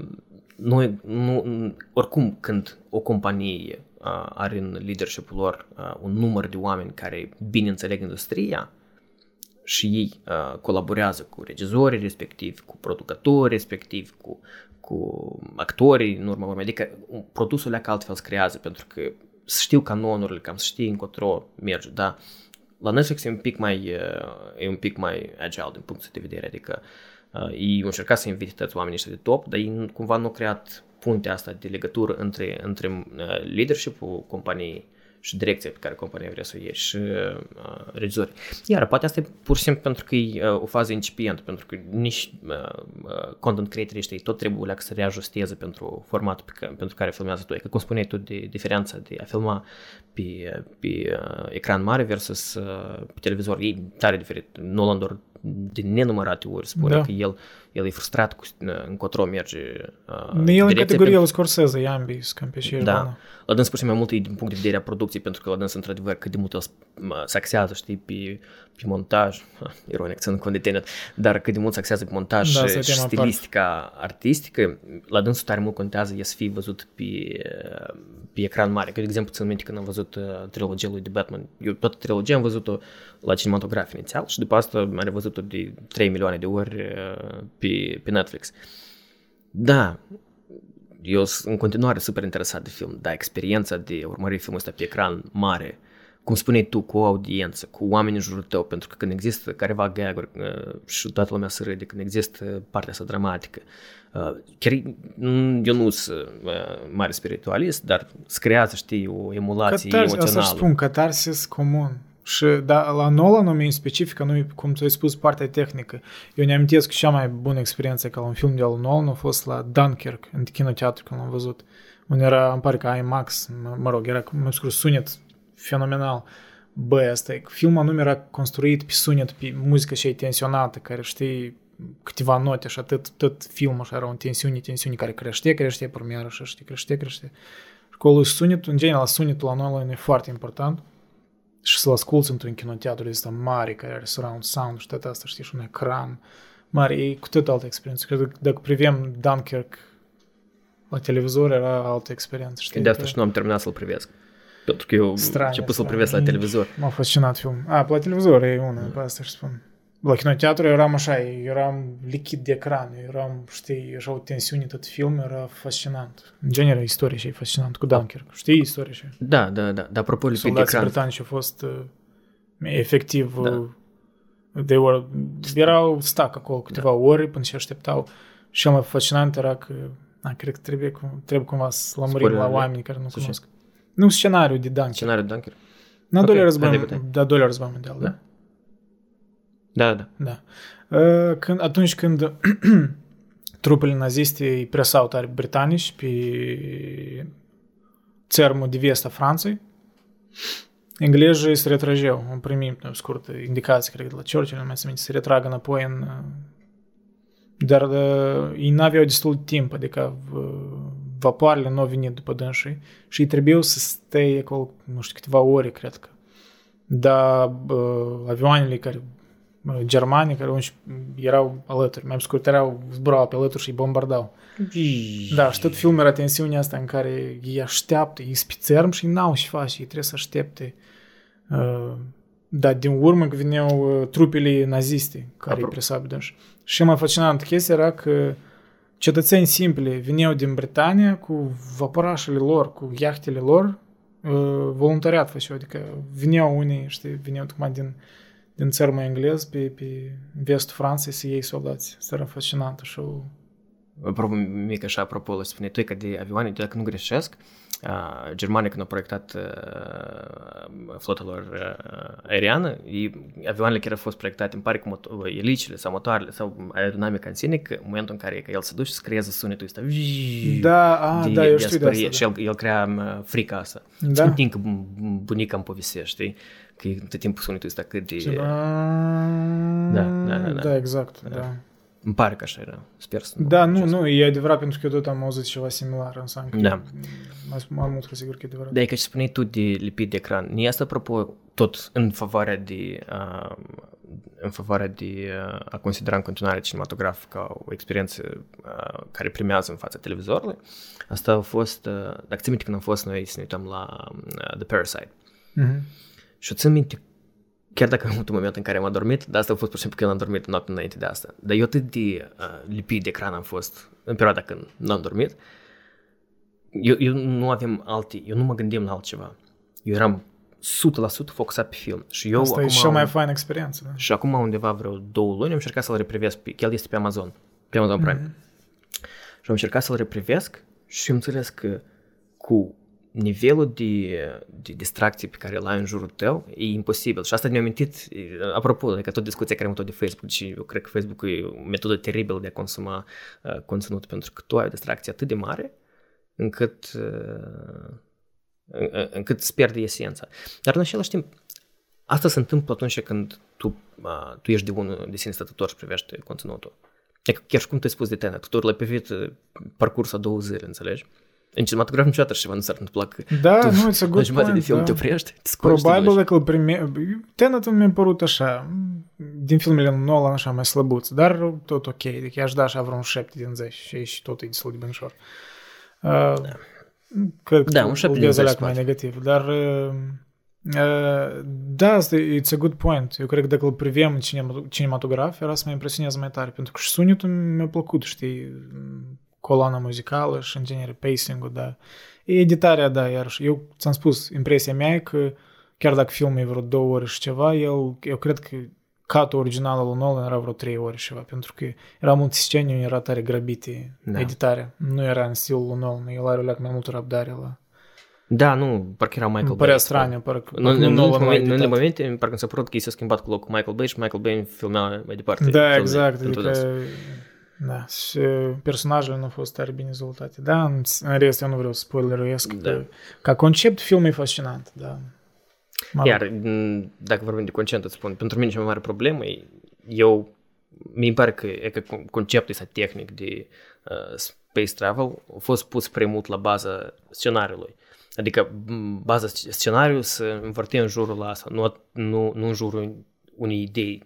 oricum când o companie are în leadership-ul lor un număr de oameni care bine înțeleg industria și ei colaborează cu regizorii respectiv, cu producători respectiv, cu actorii, în urmă, adică produsul ăla că altfel se creează, pentru că să știu canonurile, cam să știi încotro merge, da? La Netflix e un pic mai agile din punctul de vedere, adică ei au încercat să invite toți oamenii ăștia de top, dar ei cumva nu au creat puntea asta de legătură între leadership-ul companiei și direcția pe care compania vrea să o ia și regizorii. Iar poate asta e pur și simplu pentru că e o fază incipientă, pentru că nici content creatorii ăștia tot trebuie să reajusteze pentru formatul pentru care filmează tu. Că cum spuneai tu de diferența de a filma pe ecran mare versus pe televizor, e tare diferit. Nolan doar de nenumărate ori spune că el e frustrat cu încotro merge el în categoria lui Scorsese, e ambii scând pe și da. La dâns spune mai mult din punct de vedere a producției, pentru că la dâns într-adevăr cât de mult el se axează, știi, pe montaj, ironic, ținând cont de Tenet, dar cât de mult se axează pe montaj și stilistica artistică, la dânsul tare mult contează e să fii văzut pe ecran mare. Că, de exemplu, țin minte când am văzut trilogia lui de Batman, eu toată trilogia am văzut-o la cinematograf inițial și după asta am revăzut de 3 milioane de ori pe Netflix. Da, eu sunt în continuare super interesat de film, dar experiența de urmări filmul ăsta pe ecran mare, cum spuneai tu, cu o audiență, cu oameni în jurul tău, pentru că când există careva gag-uri și toată lumea se râde, când există partea asta dramatică, chiar eu nu sunt mare spiritualist, dar se creează, știi, o emulație emoțională. Asta își spun, catarsis comun. Și da, la Nolan nu e specific, nu cum ți-ai spus, partea tehnică. Eu ne amintesc că cea mai bună experiență ca la un film de la Nolan a fost la Dunkirk, în kinoteatru, când l-am văzut. Unde era, îmi pare că IMAX, mă rog, era sunet fenomenal. Băi, asta e, filmul anume era construit pe sunet, pe muzică și tensionată, care știi câteva note și atât, tot filmul așa era o tensiune care crește, purmiară și știi, crește. Și acolo sunetul, în general, sunetul la Nolan e foarte important. Și să-l asculți într-un kinoteatru ăsta mare, care are surround sound și toate asta, știi, și un ecran mare, e cu tot altă experiență. Cred că dacă privim Dunkirk La televizor era altă experiență, știi? De asta și nu am terminat să-l privesc. Pentru că eu început să-l privesc la televizor. M-a fascinat film. A, la televizor e una, pe asta și spun. La kinoteatru eram așa, eram lichid de ecran, eram, știi, așa o tensiune, tot film era fascinant. În genere, istorie și e fascinant cu Dunkirk. Știi istorie și? Da, da, da. Dar apropo de ecran. Soldații britanici au fost efectiv... Da. Erau stac acolo câteva ore până se așteptau. Și cel mai fascinant era că cred că trebuie cumva să lămurim la oameni care nu cunosc. Nu, scenariul de Dunkirk. Scenariul de Dunkirk. Al doilea război mondial, da? Da, da. Atunci când trupele naziste îi presau tare britanici pe țărmul de vest a Franței, englezii se retrageau. Am primit o scurtă indicație, cred că la Churchill, nu mai se minte, se retragă înapoi în... Dar ei n-aveau destul de timp, adică vapoarele nu au venit după dânsii și ei trebuiau să stea acolo, nu știu, câteva ore, cred că. Dar avioanele germane, care erau alături, mai scurt, zburau pe alături și îi bombardau. Da, și tot filmul era tensiunea asta în care ei așteaptă, ei spițărm și ei n-au ce face, ei trebuie să aștepte. Dar din urmă că veneau trupele naziste care îi presau dânsii. Și mai fascinant chestia era că cetățeni simpli veneau din Britania cu vaporașele lor, cu iahtele lor, voluntariat făceau, adică veneau unii, știi, veneau tocmai din țărmă englez pe vestul Franței să iei soldați. Asta era fascinant și o... Apropo, mic așa, apropo, îți spune, tu că de avioane, dacă nu greșesc, germanii când au proiectat flota lor aeriană, avioanele care au fost proiectate, îmi pare că elicile sau motoarele sau aerodinamica în sine, că în momentul în care el se duce, se creează sunetul ăsta. Da, eu știu de asta. Și el crea frica asta. Da. Sunt timp că bunica îmi povestește, că tot timpul sunetul ăsta cât de... Da, exact, da. Îmi pare că așa era. Sper să nu... Da, nu, e adevărat, pentru că eu tot am auzit ceva similar, însă da. Mai mult că sigur că e adevărat. Da, e că ce spuneai tu de lipit de ecran. Nu e asta, apropo, tot în favoarea de a considera în continuare cinematograf ca o experiență care primează în fața televizorului. Asta a fost, dacă țin minte când am fost noi să ne uităm la The Parasite. Mm-hmm. Și o țin minte, chiar dacă am avut un moment în care am adormit, dar asta a fost pur și simplu că n-am dormit noapte înainte de asta. Dar eu atât de lipit de ecran am fost în perioada când n-am dormit. Eu nu aveam eu nu mă gândeam la altceva. Eu eram 100% focusat pe film. Și eu asta acum e cea mai faină experiență. Da? Și acum undeva vreo 2 luni am încercat să-l reprivesc. El este pe Amazon. Pe Amazon Prime. Mm-hmm. Și am încercat să-l reprivesc și am înțeles că cu nivelul de distracție pe care îl ai în jurul tău e imposibil. Și asta mi-a amintit, apropo, adică tot discuția care am avut de Facebook, și eu cred că Facebook e o metodă teribilă de a consuma conținut, pentru că tu ai o distracție atât de mare încât îți pierde esența. Dar în același timp, asta se întâmplă atunci când tu ești de unul de sine stătător și privești conținutul. Chiar și cum te-ai spus de Tenet, tu l-ai privit parcursul a 2 zile, înțelegi? În cinematograf niciodată așa ceva nu s-ar întâmpla că la jumătate de film te oprești, te scoși. Probabil că Tenet mi-a părut așa, din filmele Nolan așa mai slăbuț, dar tot ok, deci aș da așa vreun 7/10 și tot e destul de bănșor. Cred că un 7/10 mai negativ, dar da, it's a good point. Eu cred că dacă îl priveam în cinematograf era să mă impresionează mai tare, pentru că și sunetul mi-a plăcut, știi, coloana muzicală și în genere pacing-ul, da. Editarea, da, iarăși. Eu ți-am spus, impresia mea e că chiar dacă filmul e vreo 2 ore și ceva, eu cred că cut-ul original al lui Nolan era vreo 3 ore și ceva, pentru că era mult scenii, era tare grăbite editarea. Nu era în stilul lui Nolan, el are o leacă mai multă răbdare la... Da, nu, parcă era Michael Bay. Părea straniu, parcă Nolan mai editat. În momente, parcă s-a părut că i s-a schimbat cu locul Michael Bay și Michael Bay filmea mai departe. Da, exact, da, și personajele nu au fost tare bine dezvoltate. Da, în rest eu nu vreau să spoileruiesc. Da. Ca concept, filmul e fascinant, da. Iar, dacă vorbim de concept, îți spun, pentru mine cea mai mare problemă e, mi-mi pare că conceptul ăsta tehnic de space travel a fost pus prea mult la baza scenariului. Adică baza scenariului să învârte în jurul ăsta, nu în jurul unei idei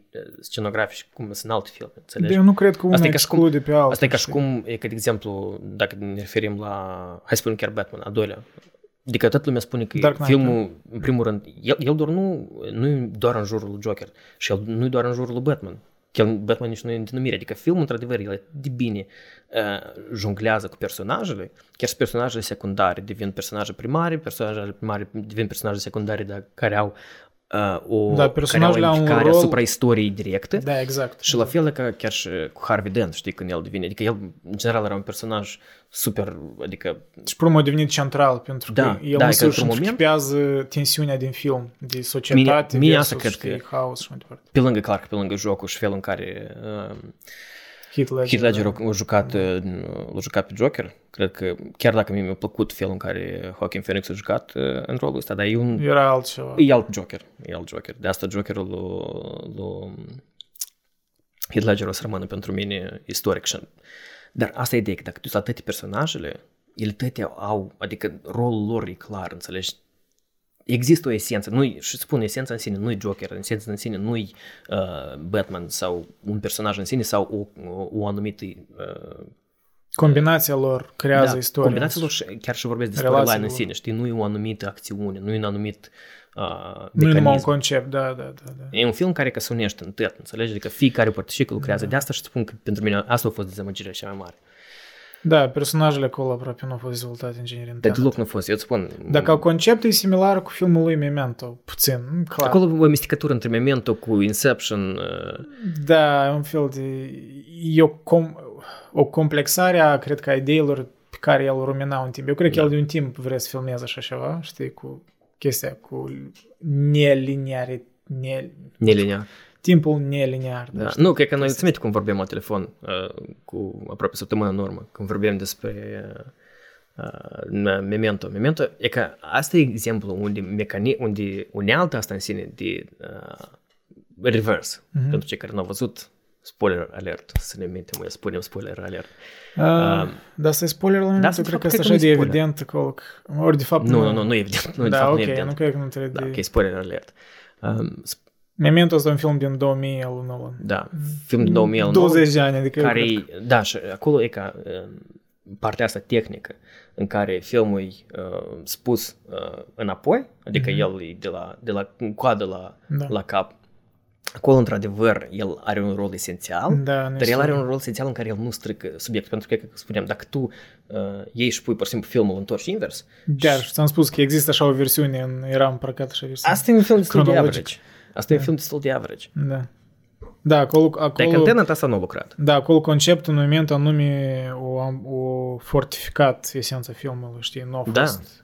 scenografice, cum sunt alte filme, înțelegi? Eu nu cred că una exclude pe altul. Asta e ca și cum, e, de exemplu, dacă ne referim la, hai să spunem chiar Batman, a doilea, adică toată lumea spune că filmul, în primul rând, el doar nu e doar în jurul lui Joker și el nu e doar în jurul lui Batman. Chiar Batman nici nu e în denumire, adică filmul, într-adevăr, el de bine jonglează cu personajele, chiar și personajele secundare devin personaje primare, personajele primare devin personaje secundare, dar care au personajele care au implicare rol asupra istoriei directe. Da, exact. Și la fel ca chiar și cu Harvey Dent, știi, când el devine, adică el, în general, era un personaj super, adică... Și pur a devenit central, pentru că el însuși închipează tensiunea din film, de societate versus haos și mai departe. Pe lângă, clar, pe lângă jocul și felul în care... Heath Ledger a jucat pe Joker. Cred că chiar dacă mi-a plăcut felul în care Joaquin Phoenix a jucat în rolul ăsta, dar era altceva. E alt Joker. De asta Jokerul lui Heath Ledger o să rămână pentru mine istoric. Dar asta e ideea, că dacă tu la toate personajele, ele toate au, adică rolul lor e clar, înțelegi? Există o esență, și spun esența în sine, nu-i Joker, esența în sine nu-i Batman sau un personaj în sine sau o anumită... combinația lor creează istoria. Combinația lor, chiar și vorbesc despre storyline în sine, știi, nu e o anumită acțiune, nu e un anumit mecanism. Nu e numai un concept, da. E un film care că se unește în tăt, înțelegi? Adică fiecare particicul creează. De asta și spun că pentru mine asta a fost dezamăgirea cea mai mare. Da, personajele acolo aproape nu au fost dezvoltate în genere. Dar deloc nu au fost, eu îți spun. Dacă conceptul e similar cu filmul lui Memento, puțin, clar. Acolo o misticătură între Memento cu Inception. Da, un fel de... o complexare a, cred că, a ideilor pe care el rumina un timp. Eu cred că el de un timp vrea să filmeze așa ceva, știi, cu chestia, cu neliniare... Neliniar. Timpul neliniar. Da. Nu, cred că noi îți minte cum vorbeam la telefon cu aproape săptămână în urmă, când vorbeam despre Memento. Memento e că asta e exemplu unde unealtă asta în sine de reverse. Uh-huh. Pentru cei care n-au văzut, spoiler alert, să ne mintem, eu spunem spoiler alert. Dar să-i spoiler la Memento, cred că asta așa de evident acolo. Ori de fapt nu e evident. Nu cred că nu trebuie de... Ok, spoiler alert. Memento este un film din 2000 al lui Nolan. Da, film din 2000 al lui Nolan. 20 de ani, adică care eu cred că... Da, și acolo e ca partea asta tehnică în care filmul e spus înapoi, adică el e de la coadă la cap. Acolo, într-adevăr, el are un rol esențial, dar el are un rol esențial în care el nu strică subiectul, pentru că, spuneam, dacă tu iei și pui, pur și simplu, filmul întorci invers... Da, și ți-am spus că există așa o versiune, era împărcată și o versiune. Asta e un film destul de average. Asta e un film destul de average. Da. Da, acolo... Dacă Tenet asta nu a lucrat. Da, acolo conceptul, în momentul anume, o fortificat esența filmului, știi, nu a fost...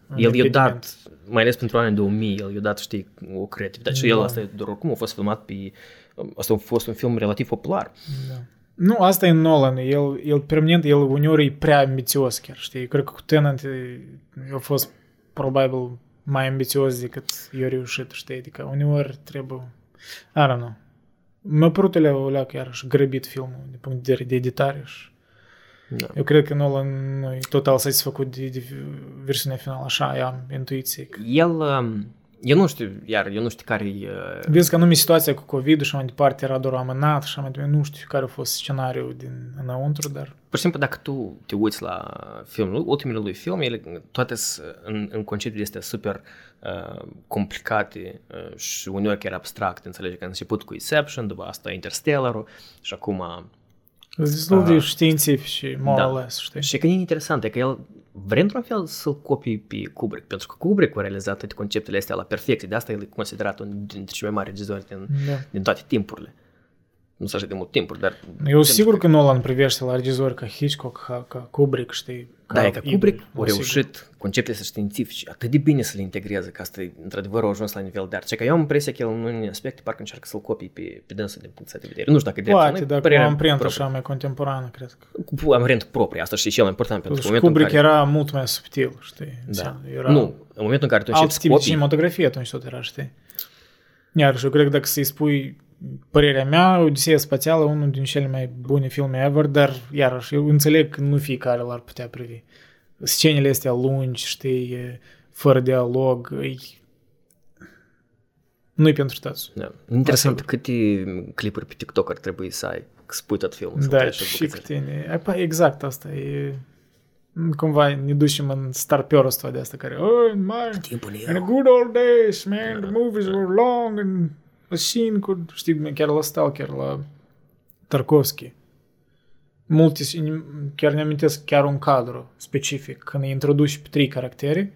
Da, el i-a dat, mai ales pentru anii 2000, el i-a dat, știi, o creativitate. Și el asta, doar oricum, a fost filmat pe... Asta a fost un film relativ popular. Da. Nu, asta e Nolan, el permanent, el uneori e prea ambițios chiar, știi? Cred că cu Tenet a fost, probabil, mai ambițios decât eu reușit, știi? Adică uneori trebuie... I don't know. Mă părut o leacă iarăși grăbit filmul din punct de vedere de editare și... Da. Eu cred că Nolan nu e total satisfăcut de versiunea finală, așa, eu am intuiție. Eu nu știu care e... Vezi că anume situația cu COVID-ul și mai departe era doar amânat și mai departe, nu știu care a fost scenariul din înăuntru, dar... Pur și simplu, dacă tu te uiți la filmul, ultimele lui film, ele toate în conceptul este super complicate și uneori chiar abstracte, înțelegi? Că a început cu Inception, după asta Interstellar-ul și acum... Destul de științific și more less, știi? Și că e interesant, e că el vrea într-un fel să-l copii pe Kubrick, pentru că Kubrick a realizat toate conceptele astea la perfecție, de asta el e considerat unul dintre cei mai mari regizori din toate timpurile. Nu s-a așa de mult timpuri, dar... Eu sigur că Nolan privește la regizori ca Hitchcock, ca Kubrick, știi? Da, e că Kubrick a reușit conceptele astea științifice atât de bine să le integreze, că asta într-adevăr a ajuns la nivel de arce. Că eu am impresia că el în unele aspecte parcă încearcă să-l copii pe dânsul din punctul de vedere. Nu știu dacă poate, dacă o amprentă așa mai contemporană, cred că. Cu amprentă proprie, asta știi, și cel mai important pentru momentul Kubrick în care... Kubrick era mult mai subtil, știi? Da. Era... Nu, în momentul în care tu începi să copii... Alt tip de cinematografie atunci tot era, știi? Iar și eu cred că dacă să-i spui... Părerea mea, Odiseea Spațială, unul din cele mai bune filme ever, dar iarăși, eu înțeleg că nu fiecare l-ar putea privi. Scenele astea lungi, știi, fără dialog, Nu-i pentru tațu. Da. Interesant câte clipuri pe TikTok ar trebui să ai, să pui tot filmul. Da, și câte... Exact, asta e... Cumva ne ducem în starperul ăsta de asta care... Oh, my... In the good old days, man, the movies were long and... Scene cu... Știi, chiar la Stalker, la Tarkovski. Multe... Chiar ne amintesc chiar un cadru specific. Când îi introduci pe 3 caractere,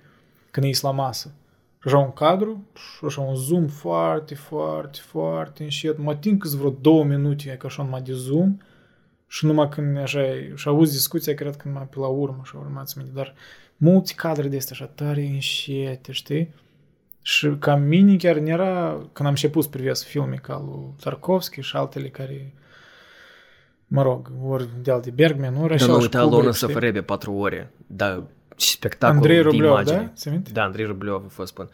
când îi la masă. Așa un cadru, așa un zoom foarte, foarte, foarte înșet. Mă ating câți vreo 2 minute, că așa numai de zoom. Și numai când așa, și auzi discuția, cred că numai pe la urmă, și urmați-mi. Dar multe cadre de astea așa tare înșete, știi? Și ca mine chiar nu era, când am început să privesc filme ca lui Tarkovski și altele care, mă rog, ori de-al de Bergman, ori așa. Nu am uitat Lona să fărebe 4 ore, dar... spectacol Andrei de Rublev, imagine. Da? Da, Andrei Rublev a fost până.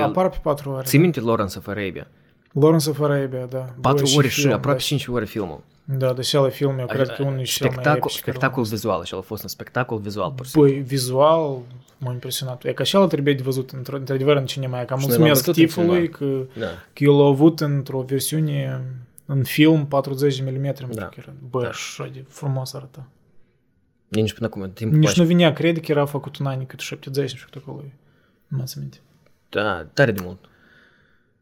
Apar pe 4 ore. Ții minte Lawrence of Arabia? Lawrence of Arabia, da. 4 ore și film, aproape 5 ore filmul. Da, de cele filme, eu cred că unul e cel mai epic. Spectacol vizual, așa a fost un spectacol vizual. Păi, vizual m-a impresionat. E că așa trebuie de văzut într-adevăr în cinema. Că mulțumesc tipului că eu l-a avut într-o versiune în film 40 mm. Bă, așa de frumos arăta. Nici până acum. Nici nu vinea, cred că era făcut un an cât 70 și acolo. Nu mă aminte. Da, tare de mult.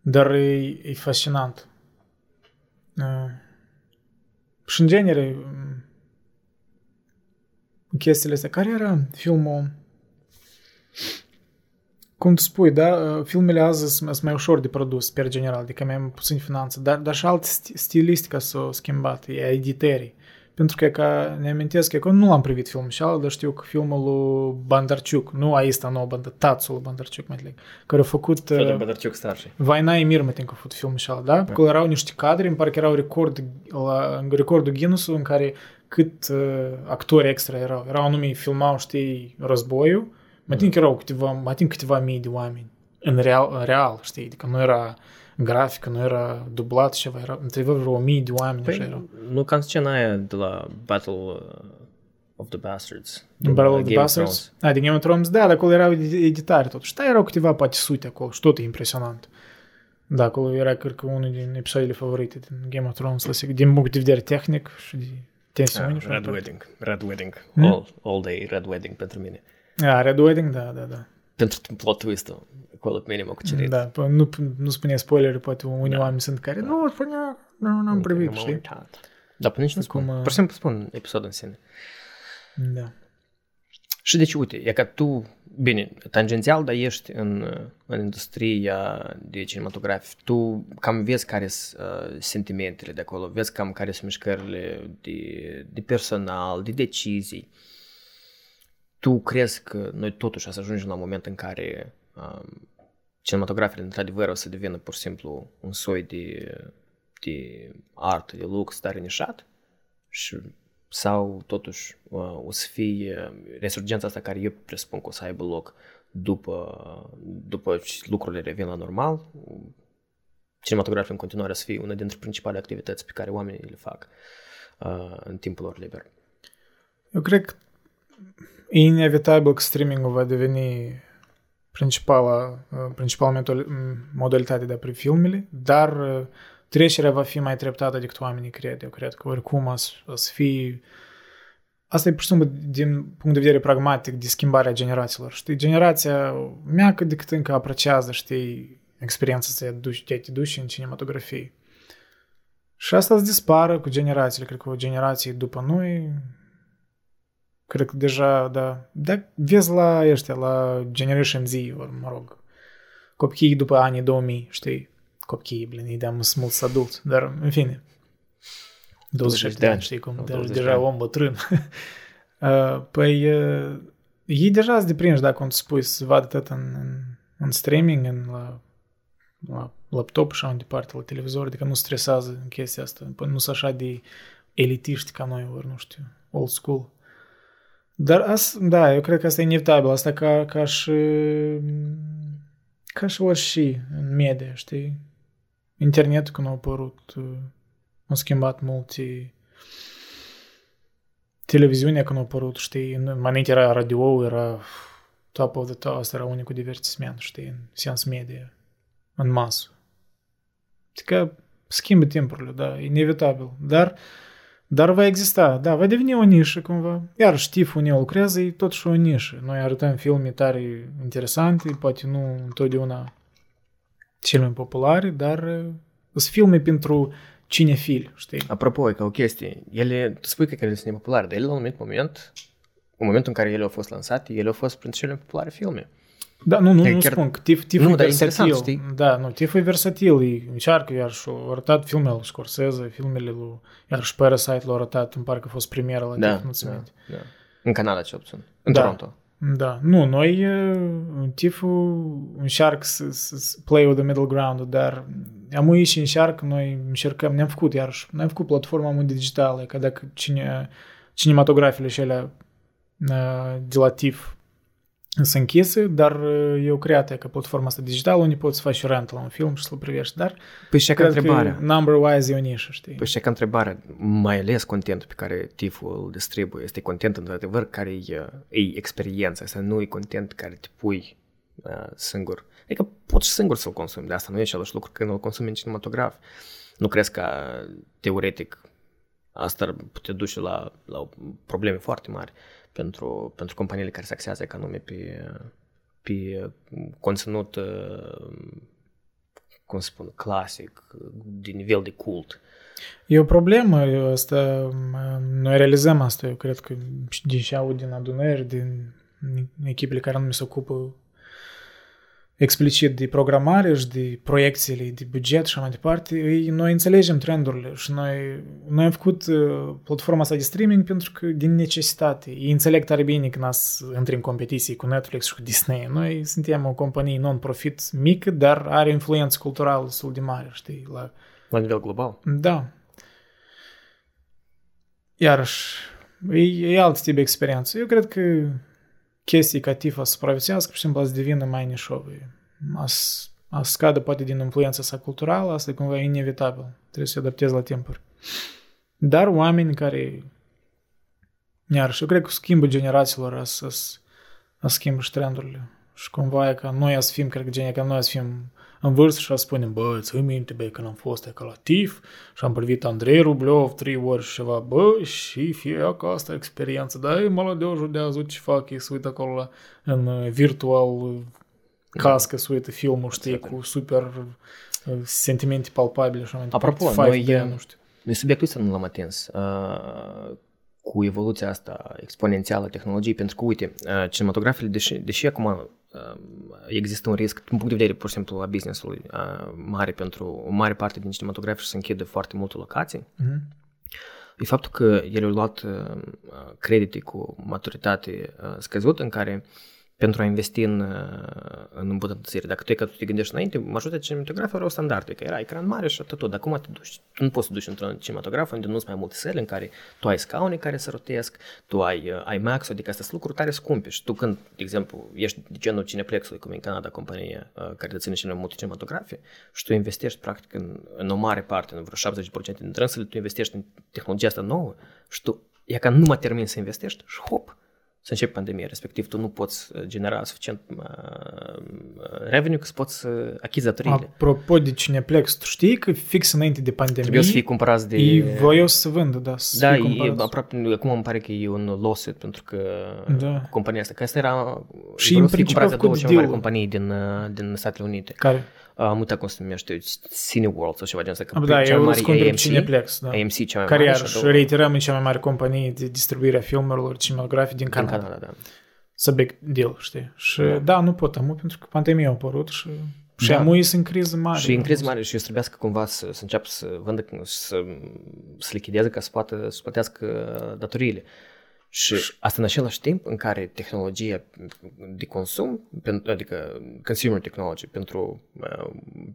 Dar e fascinant. Și în genere, chestiile astea. Care era filmul? Cum tu spui, da? Filmele azi sunt mai ușor de produs, per general, adică mai am puțin finanță, dar și altă stilistica s-a schimbat, e a editării. Pentru că ne amintesc că nu l-am privit filmul și ala, dar știu că filmul lui Bandarciuc, nu aista nouă, tatsul lui Bandarciuc, mai înțeleg, care a făcut... Fădă Bandarciuc starșii. Vaina e Mirmetin că a făcut filmul și ala, da? Acolo erau niște cadre, îmi pare că erau recordul Guinness-ul în care cât actori extra erau. Erau anume, filmau, știi, războiul, mă ating că erau câteva mii de oameni, în real, știi, adică nu era... grafică, nu era dublat ceva, era întrebă vreo 1000 de oameni. Păi, așa erau. Nu, ca în scena aia de la Battle of the Bastards. Battle of the Bastards? A, din Game of Thrones, da, acolo erau editare tot. Și da, erau câteva poate sute acolo și tot e impresionant. Da, acolo era, cred că, unul din episoadele favorite din Game of Thrones, din punct de vedere tehnic și de tensiune. Red Wedding, Red Wedding, all day Red Wedding pentru mine. A, Red Wedding, da. Pentru plot twist-ul. Acolo pe mine m-a cucerit. Da, nu spune spoiler, poate unii oameni sunt care nu am privit, știi? Da, până nici nu spun. Pur și simplu spun episodul în sine. Da. Și deci, uite, e că tu, bine, tangențial, dar ești în industria de cinematografie. Tu cam vezi care sunt sentimentele de acolo, vezi cam care sunt mișcările de personal, de decizii. Tu crezi că noi totuși o să ajungem la un moment în care cinematografia, într-adevăr, o să devină pur și simplu un soi de artă, de lux, dar nișat? Sau, totuși, o să fie resurgența asta care eu presupun că o să aibă loc după ce lucrurile revin la normal? Cinematografia, în continuare, o să fie una dintre principale activități pe care oamenii le fac în timpul lor liber. Eu cred că e inevitabil că streaming-ul va deveni principala modalitate de a privi filmele, dar trecerea va fi mai treptată decât oamenii cred. Eu cred că oricum o să fie... Asta e pur și simplu din punct de vedere pragmatic de schimbarea generațiilor. Știi, generația mea cât de cât încă apreciază, știi, experiența să te duci în cinematografie. Și asta îți dispară cu generațiile. Cred că o generație după noi... Cred că deja, da. Dar vezi la ăștia, la Generation Z, ori, mă rog, copchii după anii 2000, știi? Copchii, îi deam smulți adult, dar, în fine, 27 de ani, știi cum? Deja om bătrân. Păi, ei deja îți deprinși, dacă îți spui să vadă tot în streaming, la laptop și așa mai departe, la televizor, adică nu stresează în chestia asta. Nu sunt așa de elitiști ca noi, ori, nu știu, old school. Dar da, eu cred că asta e inevitabil, asta ca și orice în media, știi? Internetul când a apărut, a schimbat multe, televiziunea când a apărut, știi? Mai înainte era radio, era top of the top, asta era unicul divertisment, știi? În sens media, în masă. Că schimbă timpurile, da, inevitabil. Dar va exista, da, va deveni o nișă cumva. Iar știf unde lucrează, e totuși o nișă. Noi arătăm filme tare interesante, poate nu întotdeauna cele mai populare, dar sunt filme pentru cinefili, știi? Apropo, e ca o chestie. Ele, tu spui că ele sunt nepopulare, dar ele la un moment, în momentul în care ele au fost lansate, ele au fost printre cele mai populare filme. Da, nu chiar... spun că TIF e versatil. Știi? Da, nu, TIF e versatil. E încearcă, iarăși, au arătat filmele lui Scorsese, filmele lui, iarăși Parasite l-au arătat, îmi parcă a fost premieră la TIF, nu-ți minte. Da. În Canada, ce opțiune. În Toronto. Da, nu, noi, TIF-ul încearcă să play the middle ground, dar am și încearcă, noi încercăm, ne-am făcut, iarăși, ne-am făcut platforma mult digitală, că dacă cinematografiile și alea de la TIF sunt închise, dar eu creată ca platforma asta digitală unde poți să faci rent la un film și să-l privești, dar păi și cred că number-wise e o nișă, știi? Păi și ca întrebare, mai ales contentul pe care TIF-ul îl distribuie, este content într-adevăr care e experiența, asta nu e content care te pui singur, adică poți singur să-l consumi, de asta nu e același lucru când îl consumi în cinematograf. Nu crezi că teoretic asta ar putea duce la probleme foarte mari pentru companiile care se axează economie pe conținut, cum să spun, clasic, din nivel de cult. E o problemă, asta, noi realizăm asta, eu cred că deși aud din adunări, din echipele care nu se ocupă explicit de programare și de proiecțiile, de buget și așa mai departe, noi înțelegem trendurile și noi am făcut platforma asta de streaming pentru că din necesitate. Ei înțeleg tare bine când intrăm în competiții cu Netflix și cu Disney. Noi suntem o companie non-profit mică, dar are influență culturală destul de mare, știi? La nivel global? Da. Iarăși, e alt tip de experiență. Eu cred că chestii ca TIF a să supraviețească, pur și simplu, a să devină mai nișovă. A scadă poate din influența sa culturală, asta e cumva inevitabil. Trebuie să se adapteze la timpuri. Dar oameni care, iarăși, eu cred că schimbă generațiilor, a schimbă și trendurile. Și cumva e ca noi să fim, cred că genia, ca noi să fim în vârstă și a spunem, bă, ți-i minte, bă, când am fost acolo la TIF și am privit Andrei Rublev 3 ori și ceva, bă, și fie că asta e experiență, dar e mălădeojul de azi, ce fac, ei se uită acolo în virtual cască, se uită filmul, știi, cu super sentimente palpabile și așa mai departe. Apropo, noi subiectul ăsta nu l-am atins. Cu evoluția asta exponențială a tehnologiei, pentru că, uite, cinematografele, deși acum există un risc, din punct de vedere, pur și simplu, a business-ului mare pentru o mare parte din cinematografii se închide foarte multe locații, e faptul că ele au luat credite cu maturitate scăzută în care pentru a investi în îmbunătățire. Dacă tu te gândești înainte, majoritatea cinematografilor erau standarde, că era ecran mare și atât tot. Dar acum te duci? Tu nu poți să duci într-un cinematograf unde nu sunt mai multe săli în care tu ai scaune care se rotesc, tu ai IMAX, adică astea sunt lucruri tare scumpe. Și tu când, de exemplu, ești de genul Cineplexului, cum e în Canada, compania care deține cele mai multe cinematografie, și tu investești practic în o mare parte, în vreo 70% din trânsele, tu investești în tehnologia asta nouă și tu, ea ca nu mai termin să investești și hop, să începe pandemia, respectiv tu nu poți genera suficient revenue că să poți achizi datoriile. Apropo de Cineplex, tu știi că fix înainte de pandemie trebuie să fii cumpărați de... E voiau să vândă, da, să fii cumpărați. Da, aproape, acum îmi pare că e un lawsuit pentru că compania asta, că asta era... Și în principiu a făcut de deal. Companii din Statele Unite. Care? Am uitat cum se numește Cineworld sau ceva genul ăsta. Da, eu îți cumpăr Cineplex. AMC cea mai mare. Care iarăși reiterăm în cea mai mare companie de distribuire a filmelor cinematografii din Canada. Da. Subject deal, știi? Și da, nu pot amu, pentru că pandemia a apărut și amu sunt în criză mare. Și în criză mare și eu trebuiască cumva să înceapă să vândă, să lichideze ca să poată să plătească datoriile. Și asta în același timp în care tehnologia de consum, adică consumer technology pentru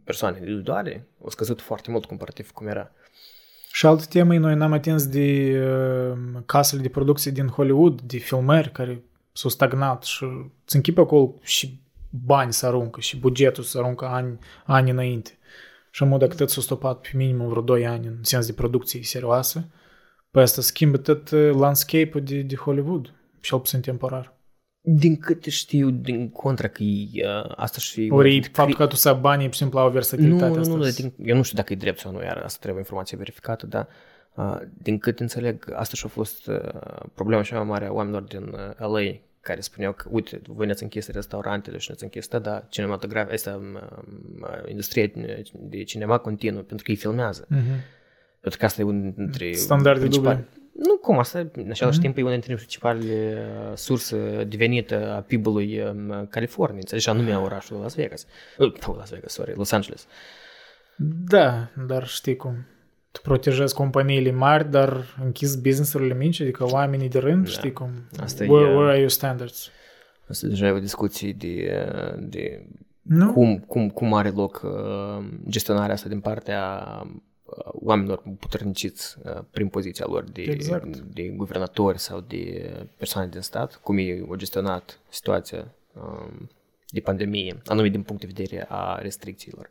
persoane individuale, a scăzut foarte mult comparativ cum era. Și altă temă, noi n-am atins de casele de producție din Hollywood, de filmări care s-au stagnat și îți închipe acolo și bani se aruncă și bugetul se aruncă ani înainte. Și în mod dacă tot s-a stopat pe minimum vreo 2 ani în sens de producție serioasă, păi asta schimbă tot landscape-ul de Hollywood, cel puțin temporar. Din câte știu, din contra că e asta și... Ori faptul că tu să ai banii, pur și simplu, au versatilitatea asta. Eu nu știu dacă e drept sau nu, iar asta trebuie informație verificată, dar din câte înțeleg, asta și-a fost problema cea mai mare a oamenilor din LA, care spuneau că, uite, voi ne-ați închis restaurantele și ne-ați închis, dar cinematografia, asta, industria de cinema continuă, pentru că ei filmează. Pentru că asta e unul dintre... Standarde duble. Nu, cum, asta, în același timp, e una dintre principalele surse devenită a PIB-ului Californiei, înțelegi, anume orașul Los Angeles, Los Angeles. Da, dar știi cum, tu protejezi companiile mari, dar închizi business-urile mici, adică oamenii de rând, da. Știi cum, where are your standards? Asta deja e o discuție de cum are loc gestionarea asta din partea oamenilor puterniciți prin poziția lor de guvernatori sau de persoane din stat, cum ei au gestionat situația de pandemie, anume din punct de vedere a restricțiilor.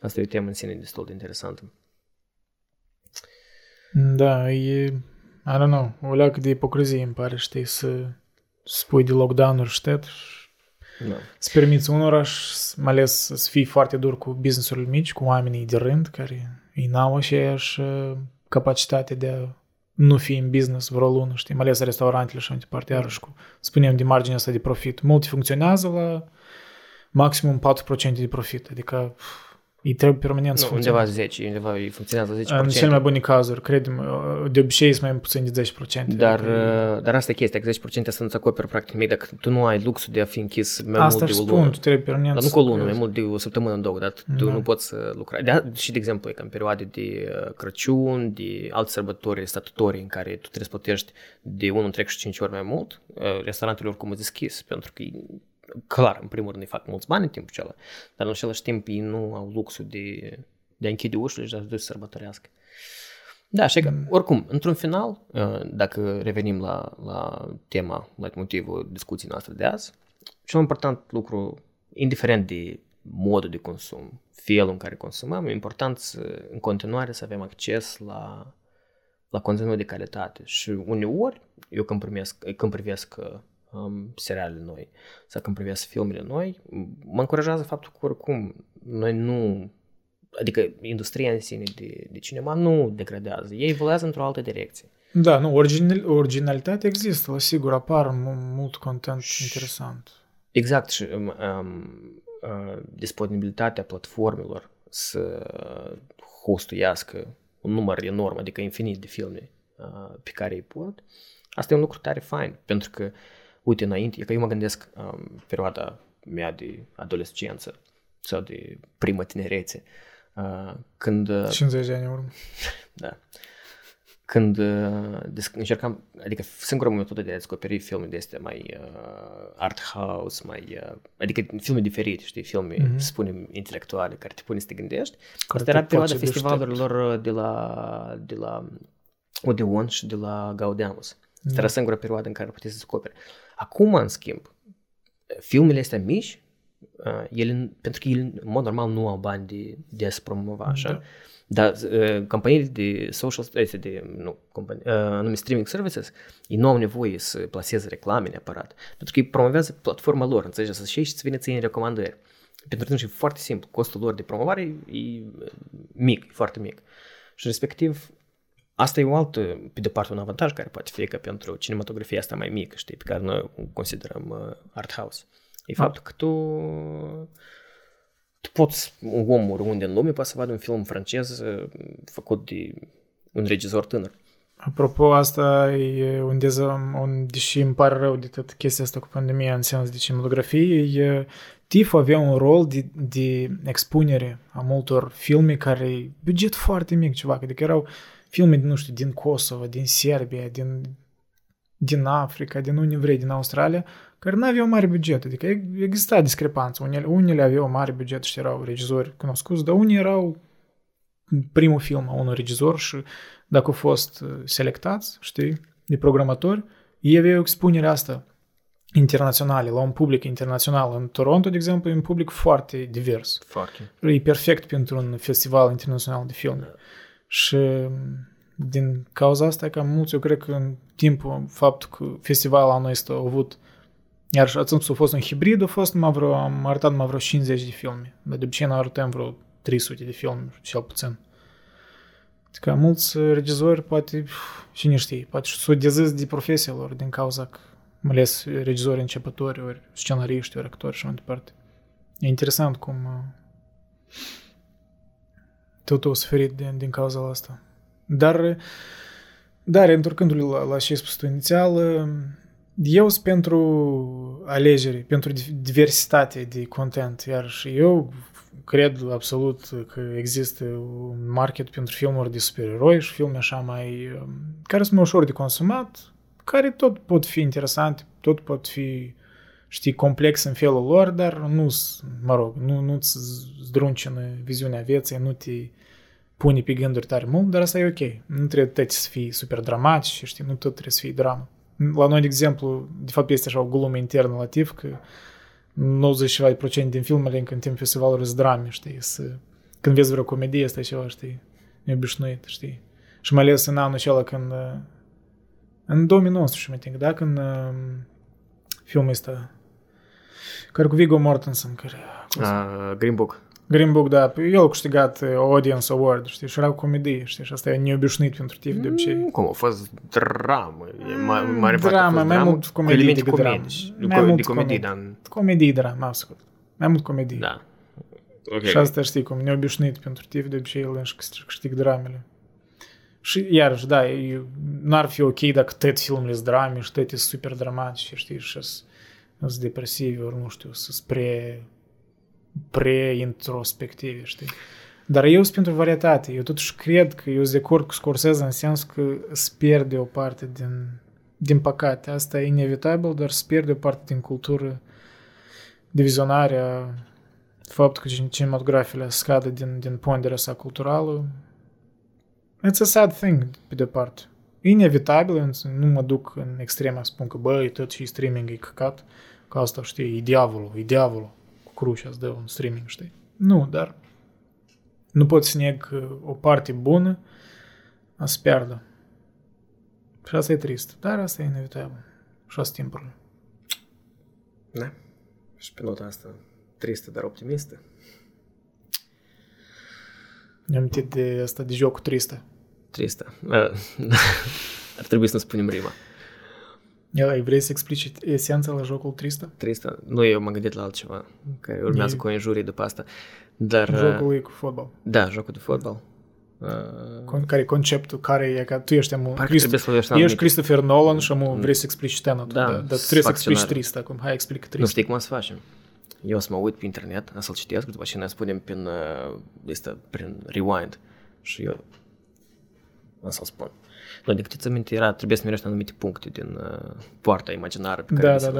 Asta e o temă în sine destul de interesantă. Da, e, I don't know, o leacă de ipocrizie îmi pare, știi, să spui de lockdown-uri ștet, să permiți unora și mai ales să fii foarte dur cu business-urile mici, cu oamenii de rând care... Ei n-au aceeași capacitate de a nu fi în business vreo lună, știi, mai ales restaurantele și mai departe, iarăși cu, spunem, de marginea asta de profit. Mulți funcționează la maximum 4% de profit, adică îi trebuie permanent să funcționeze. Undeva funcționează 10%. În cele mai bune cazuri, credem, de obicei sunt mai puțin de 10%. Dar asta e chestia, că 10% să nu-ți acoperi practic nimic, dacă tu nu ai luxul de a fi închis mai mult de o lună. Asta își spun, tu trebuie permanent. Dar nu cu o lună, mai mult de o săptămână, două, dar tu nu poți să lucra. Și, de exemplu, e ca în perioade de Crăciun, de alte sărbători statutorii în care tu trebuie să plătești de 1,35 ori mai mult, restaurantele oricum sunt deschis, pentru că clar, în primul rând îi fac mulți bani în timpul acela, dar în același timp ei nu au luxul de a închide ușile și de a duce să sărbătorească. Da, așa că, oricum, într-un final, dacă revenim la tema, la motivul discuției noastre de azi, cel mai important lucru, indiferent de modul de consum, felul în care consumăm, e important să, în continuare să avem acces la conținut de calitate. Și uneori, eu când privesc seriale noi sau când privesc filmele noi, mă încurajează faptul că oricum noi nu, adică industria în sine de cinema nu degradează, ei evoluează într-o altă direcție. Da, nu, originalitatea există, la sigur, apar mult content interesant. Exact, și disponibilitatea platformelor să hostuiască un număr enorm, adică infinit de filme pe care îi pot, asta e un lucru tare fain, pentru că uite, înainte, că eu mă gândesc perioada mea de adolescență sau de primă tinerețe, când... 50 de ani în urmă. Da. Când încercam, adică singura metodă de a descoperi filme de astea mai art house, mai... adică filme diferite, știi, filme, să spunem, intelectuale, care te pune să te gândești. Asta era perioada festivalurilor de la Odeon și de la Gaudeamus. Asta era singura perioadă în care puteți să descoperi. Acum, în schimb, filmele astea mici, pentru că ele, în mod normal, nu au bani de a se promova, așa. Da. Dar companiile de streaming services, ei nu au nevoie să plaseze reclame neapărat, pentru că ei promovează platforma lor, înțelegi, să știi și să vină ție în recomandări. Pentru atunci e foarte simplu, costul lor de promovare e mic, e foarte mic. Și respectiv, asta e o altă, pe de parte, un avantaj care poate fi că pentru cinematografia asta mai mică, știi, pe care noi o considerăm art house. E faptul că tu poți, un om oriunde în lume, poate să vadă un film francez făcut de un regizor tânăr. Apropo, asta e unde, deși îmi pare rău de tot chestia asta cu pandemia în sens de cinematografie, TIFF avea un rol de expunere a multor filme care buget foarte mic, ceva, adică erau filme, nu știu, din Kosovo, din Serbia, din Africa, din unde vrei, din Australia, care n-aveau mare buget. Adică exista discrepanță. Unele aveau mare buget și erau regizori cunoscuți, dar unii erau primul film a unui regizor și dacă au fost selectați, știi, de programatori, ei aveau expunerea asta internaționale, la un public internațional. În Toronto, de exemplu, e un public foarte divers. Foarte. E perfect pentru un festival internațional de filme. Și din cauza asta, că mulți, eu cred că în timpul, faptul că festivalul anul ăsta a avut Iar atunci a fost un hibrid, a fost, am arătat numai vreo 50 de filme. De obicei noi arătăm vreo 300 de filme, cel puțin. Că mulți regizori, poate, și nu știi, poate s-au dezis de profesia lor din cauza că, mai ales regizori începători, ori scenariști, ori actori și mai departe. E interesant cum totul a suferit din cauza asta. Dar întorcându-le la ce ai spus tu inițial, eu sunt pentru alegere, pentru diversitate de content, iar și eu cred absolut că există un market pentru filmuri de supereroi și filme așa mai, care sunt mai ușor de consumat, care tot pot fi interesante, tot pot fi, știi, complex în felul lor, dar nu, mă rog, nu-ți zdruncină viziunea vieții, nu te pune pe gânduri tare mult, dar asta e ok. Nu trebuie să fii super dramatic, știi, nu tot trebuie să fii dramă. La noi, de exemplu, de fapt este așa o glumă internă la TIF, că 90% din filmele încă în timp festivalului sunt drame, știi? Când vezi vreo comedie, asta e ceva, știi? Neobișnuit, știi? Și mai ales în anul acela când... În 2019, mă think, da? Când filmul ăsta... Care cu Viggo Mortensen, care... Green Book. Green Book, da. El a câștigat Audience Award, știi? Și era o comedie, știi? Și asta e neobișnuit pentru TIF de obicei. Cum? A fost dramă. Dramă, mai mult comedii decât dramă. Mai mult comedii, dar... Comedii, dramă, absolut. Mai mult comedii. Da. Okay. Și asta, știi, cum neobișnuit pentru TIF de obicei, el își câștig dramele. Și, iarăși, da, n-ar fi ok dacă tot filmele sunt drame și tot e super dramatice, știi? Și sunt depresivi, ori nu știu, sunt pre-introspective, știi? Dar eu sunt pentru varietate. Eu totuși cred că eu sunt de acord cu Scorsese în sensul că se pierde o parte din păcate. Asta e inevitabil, dar se pierde o parte din cultură divizionarea, faptul că cinematografiile scadă din ponderea sa culturală. It's a sad thing, pe de parte. Inevitabil, nu mă duc în extrema, spun că, băi, tot și streaming e căcat, că asta, știi, e diavolul. Crușa îți dă un streaming, știi? Nu, dar nu pot să neg că o parte bună a se pierdă. Și asta e trist, dar asta e inevitabil. Și asta e timpul. Da. Și pe nota asta tristă, dar optimistă. Ne-am amintit de asta, de jocul tristă. Tristă. Ar trebui să nu spunem rima. Ai vrei să explici esența la jocul tristă? Tristă? Nu, eu m-am gândit la altceva, că urmează cu o injurie după asta. Dar, jocul e cu fotbal. Da, jocul de fotbal. Care e conceptul? Care e ca tu ești Christopher Nolan și amu vrei să explici Tenet. Da, dar trebuie să explici tristă acum. Hai, explică tristă. Nu știi cum să facem. Eu să mă uit pe internet, să-l citesc, după ce ne spunem prin rewind. Și eu să-l spun. Nu, de câte ți aminte era, trebuie să merești anumite puncte din poarta imaginară pe care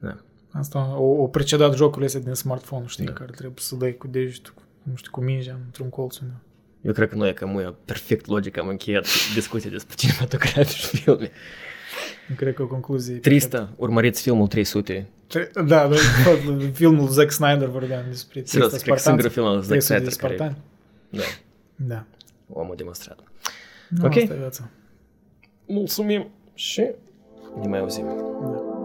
da. Asta o precedat jocul ăsta din smartphone, știi, da. Care trebuie să dai cu degetul, nu știu, cu mingea într-un colț. Nu? Eu cred că noi, că muia perfect logic am încheiat discuția despre cinematografie și filme. Cred că o concluzie... Tristă, urmăriți filmul 300. Da, filmul Zack Snyder vorbeam despre... Serios, despre singurul film al Zack Snyder care... Da. Omul demonstrat. Ok. Mulțumim și ne mai auzim. Da.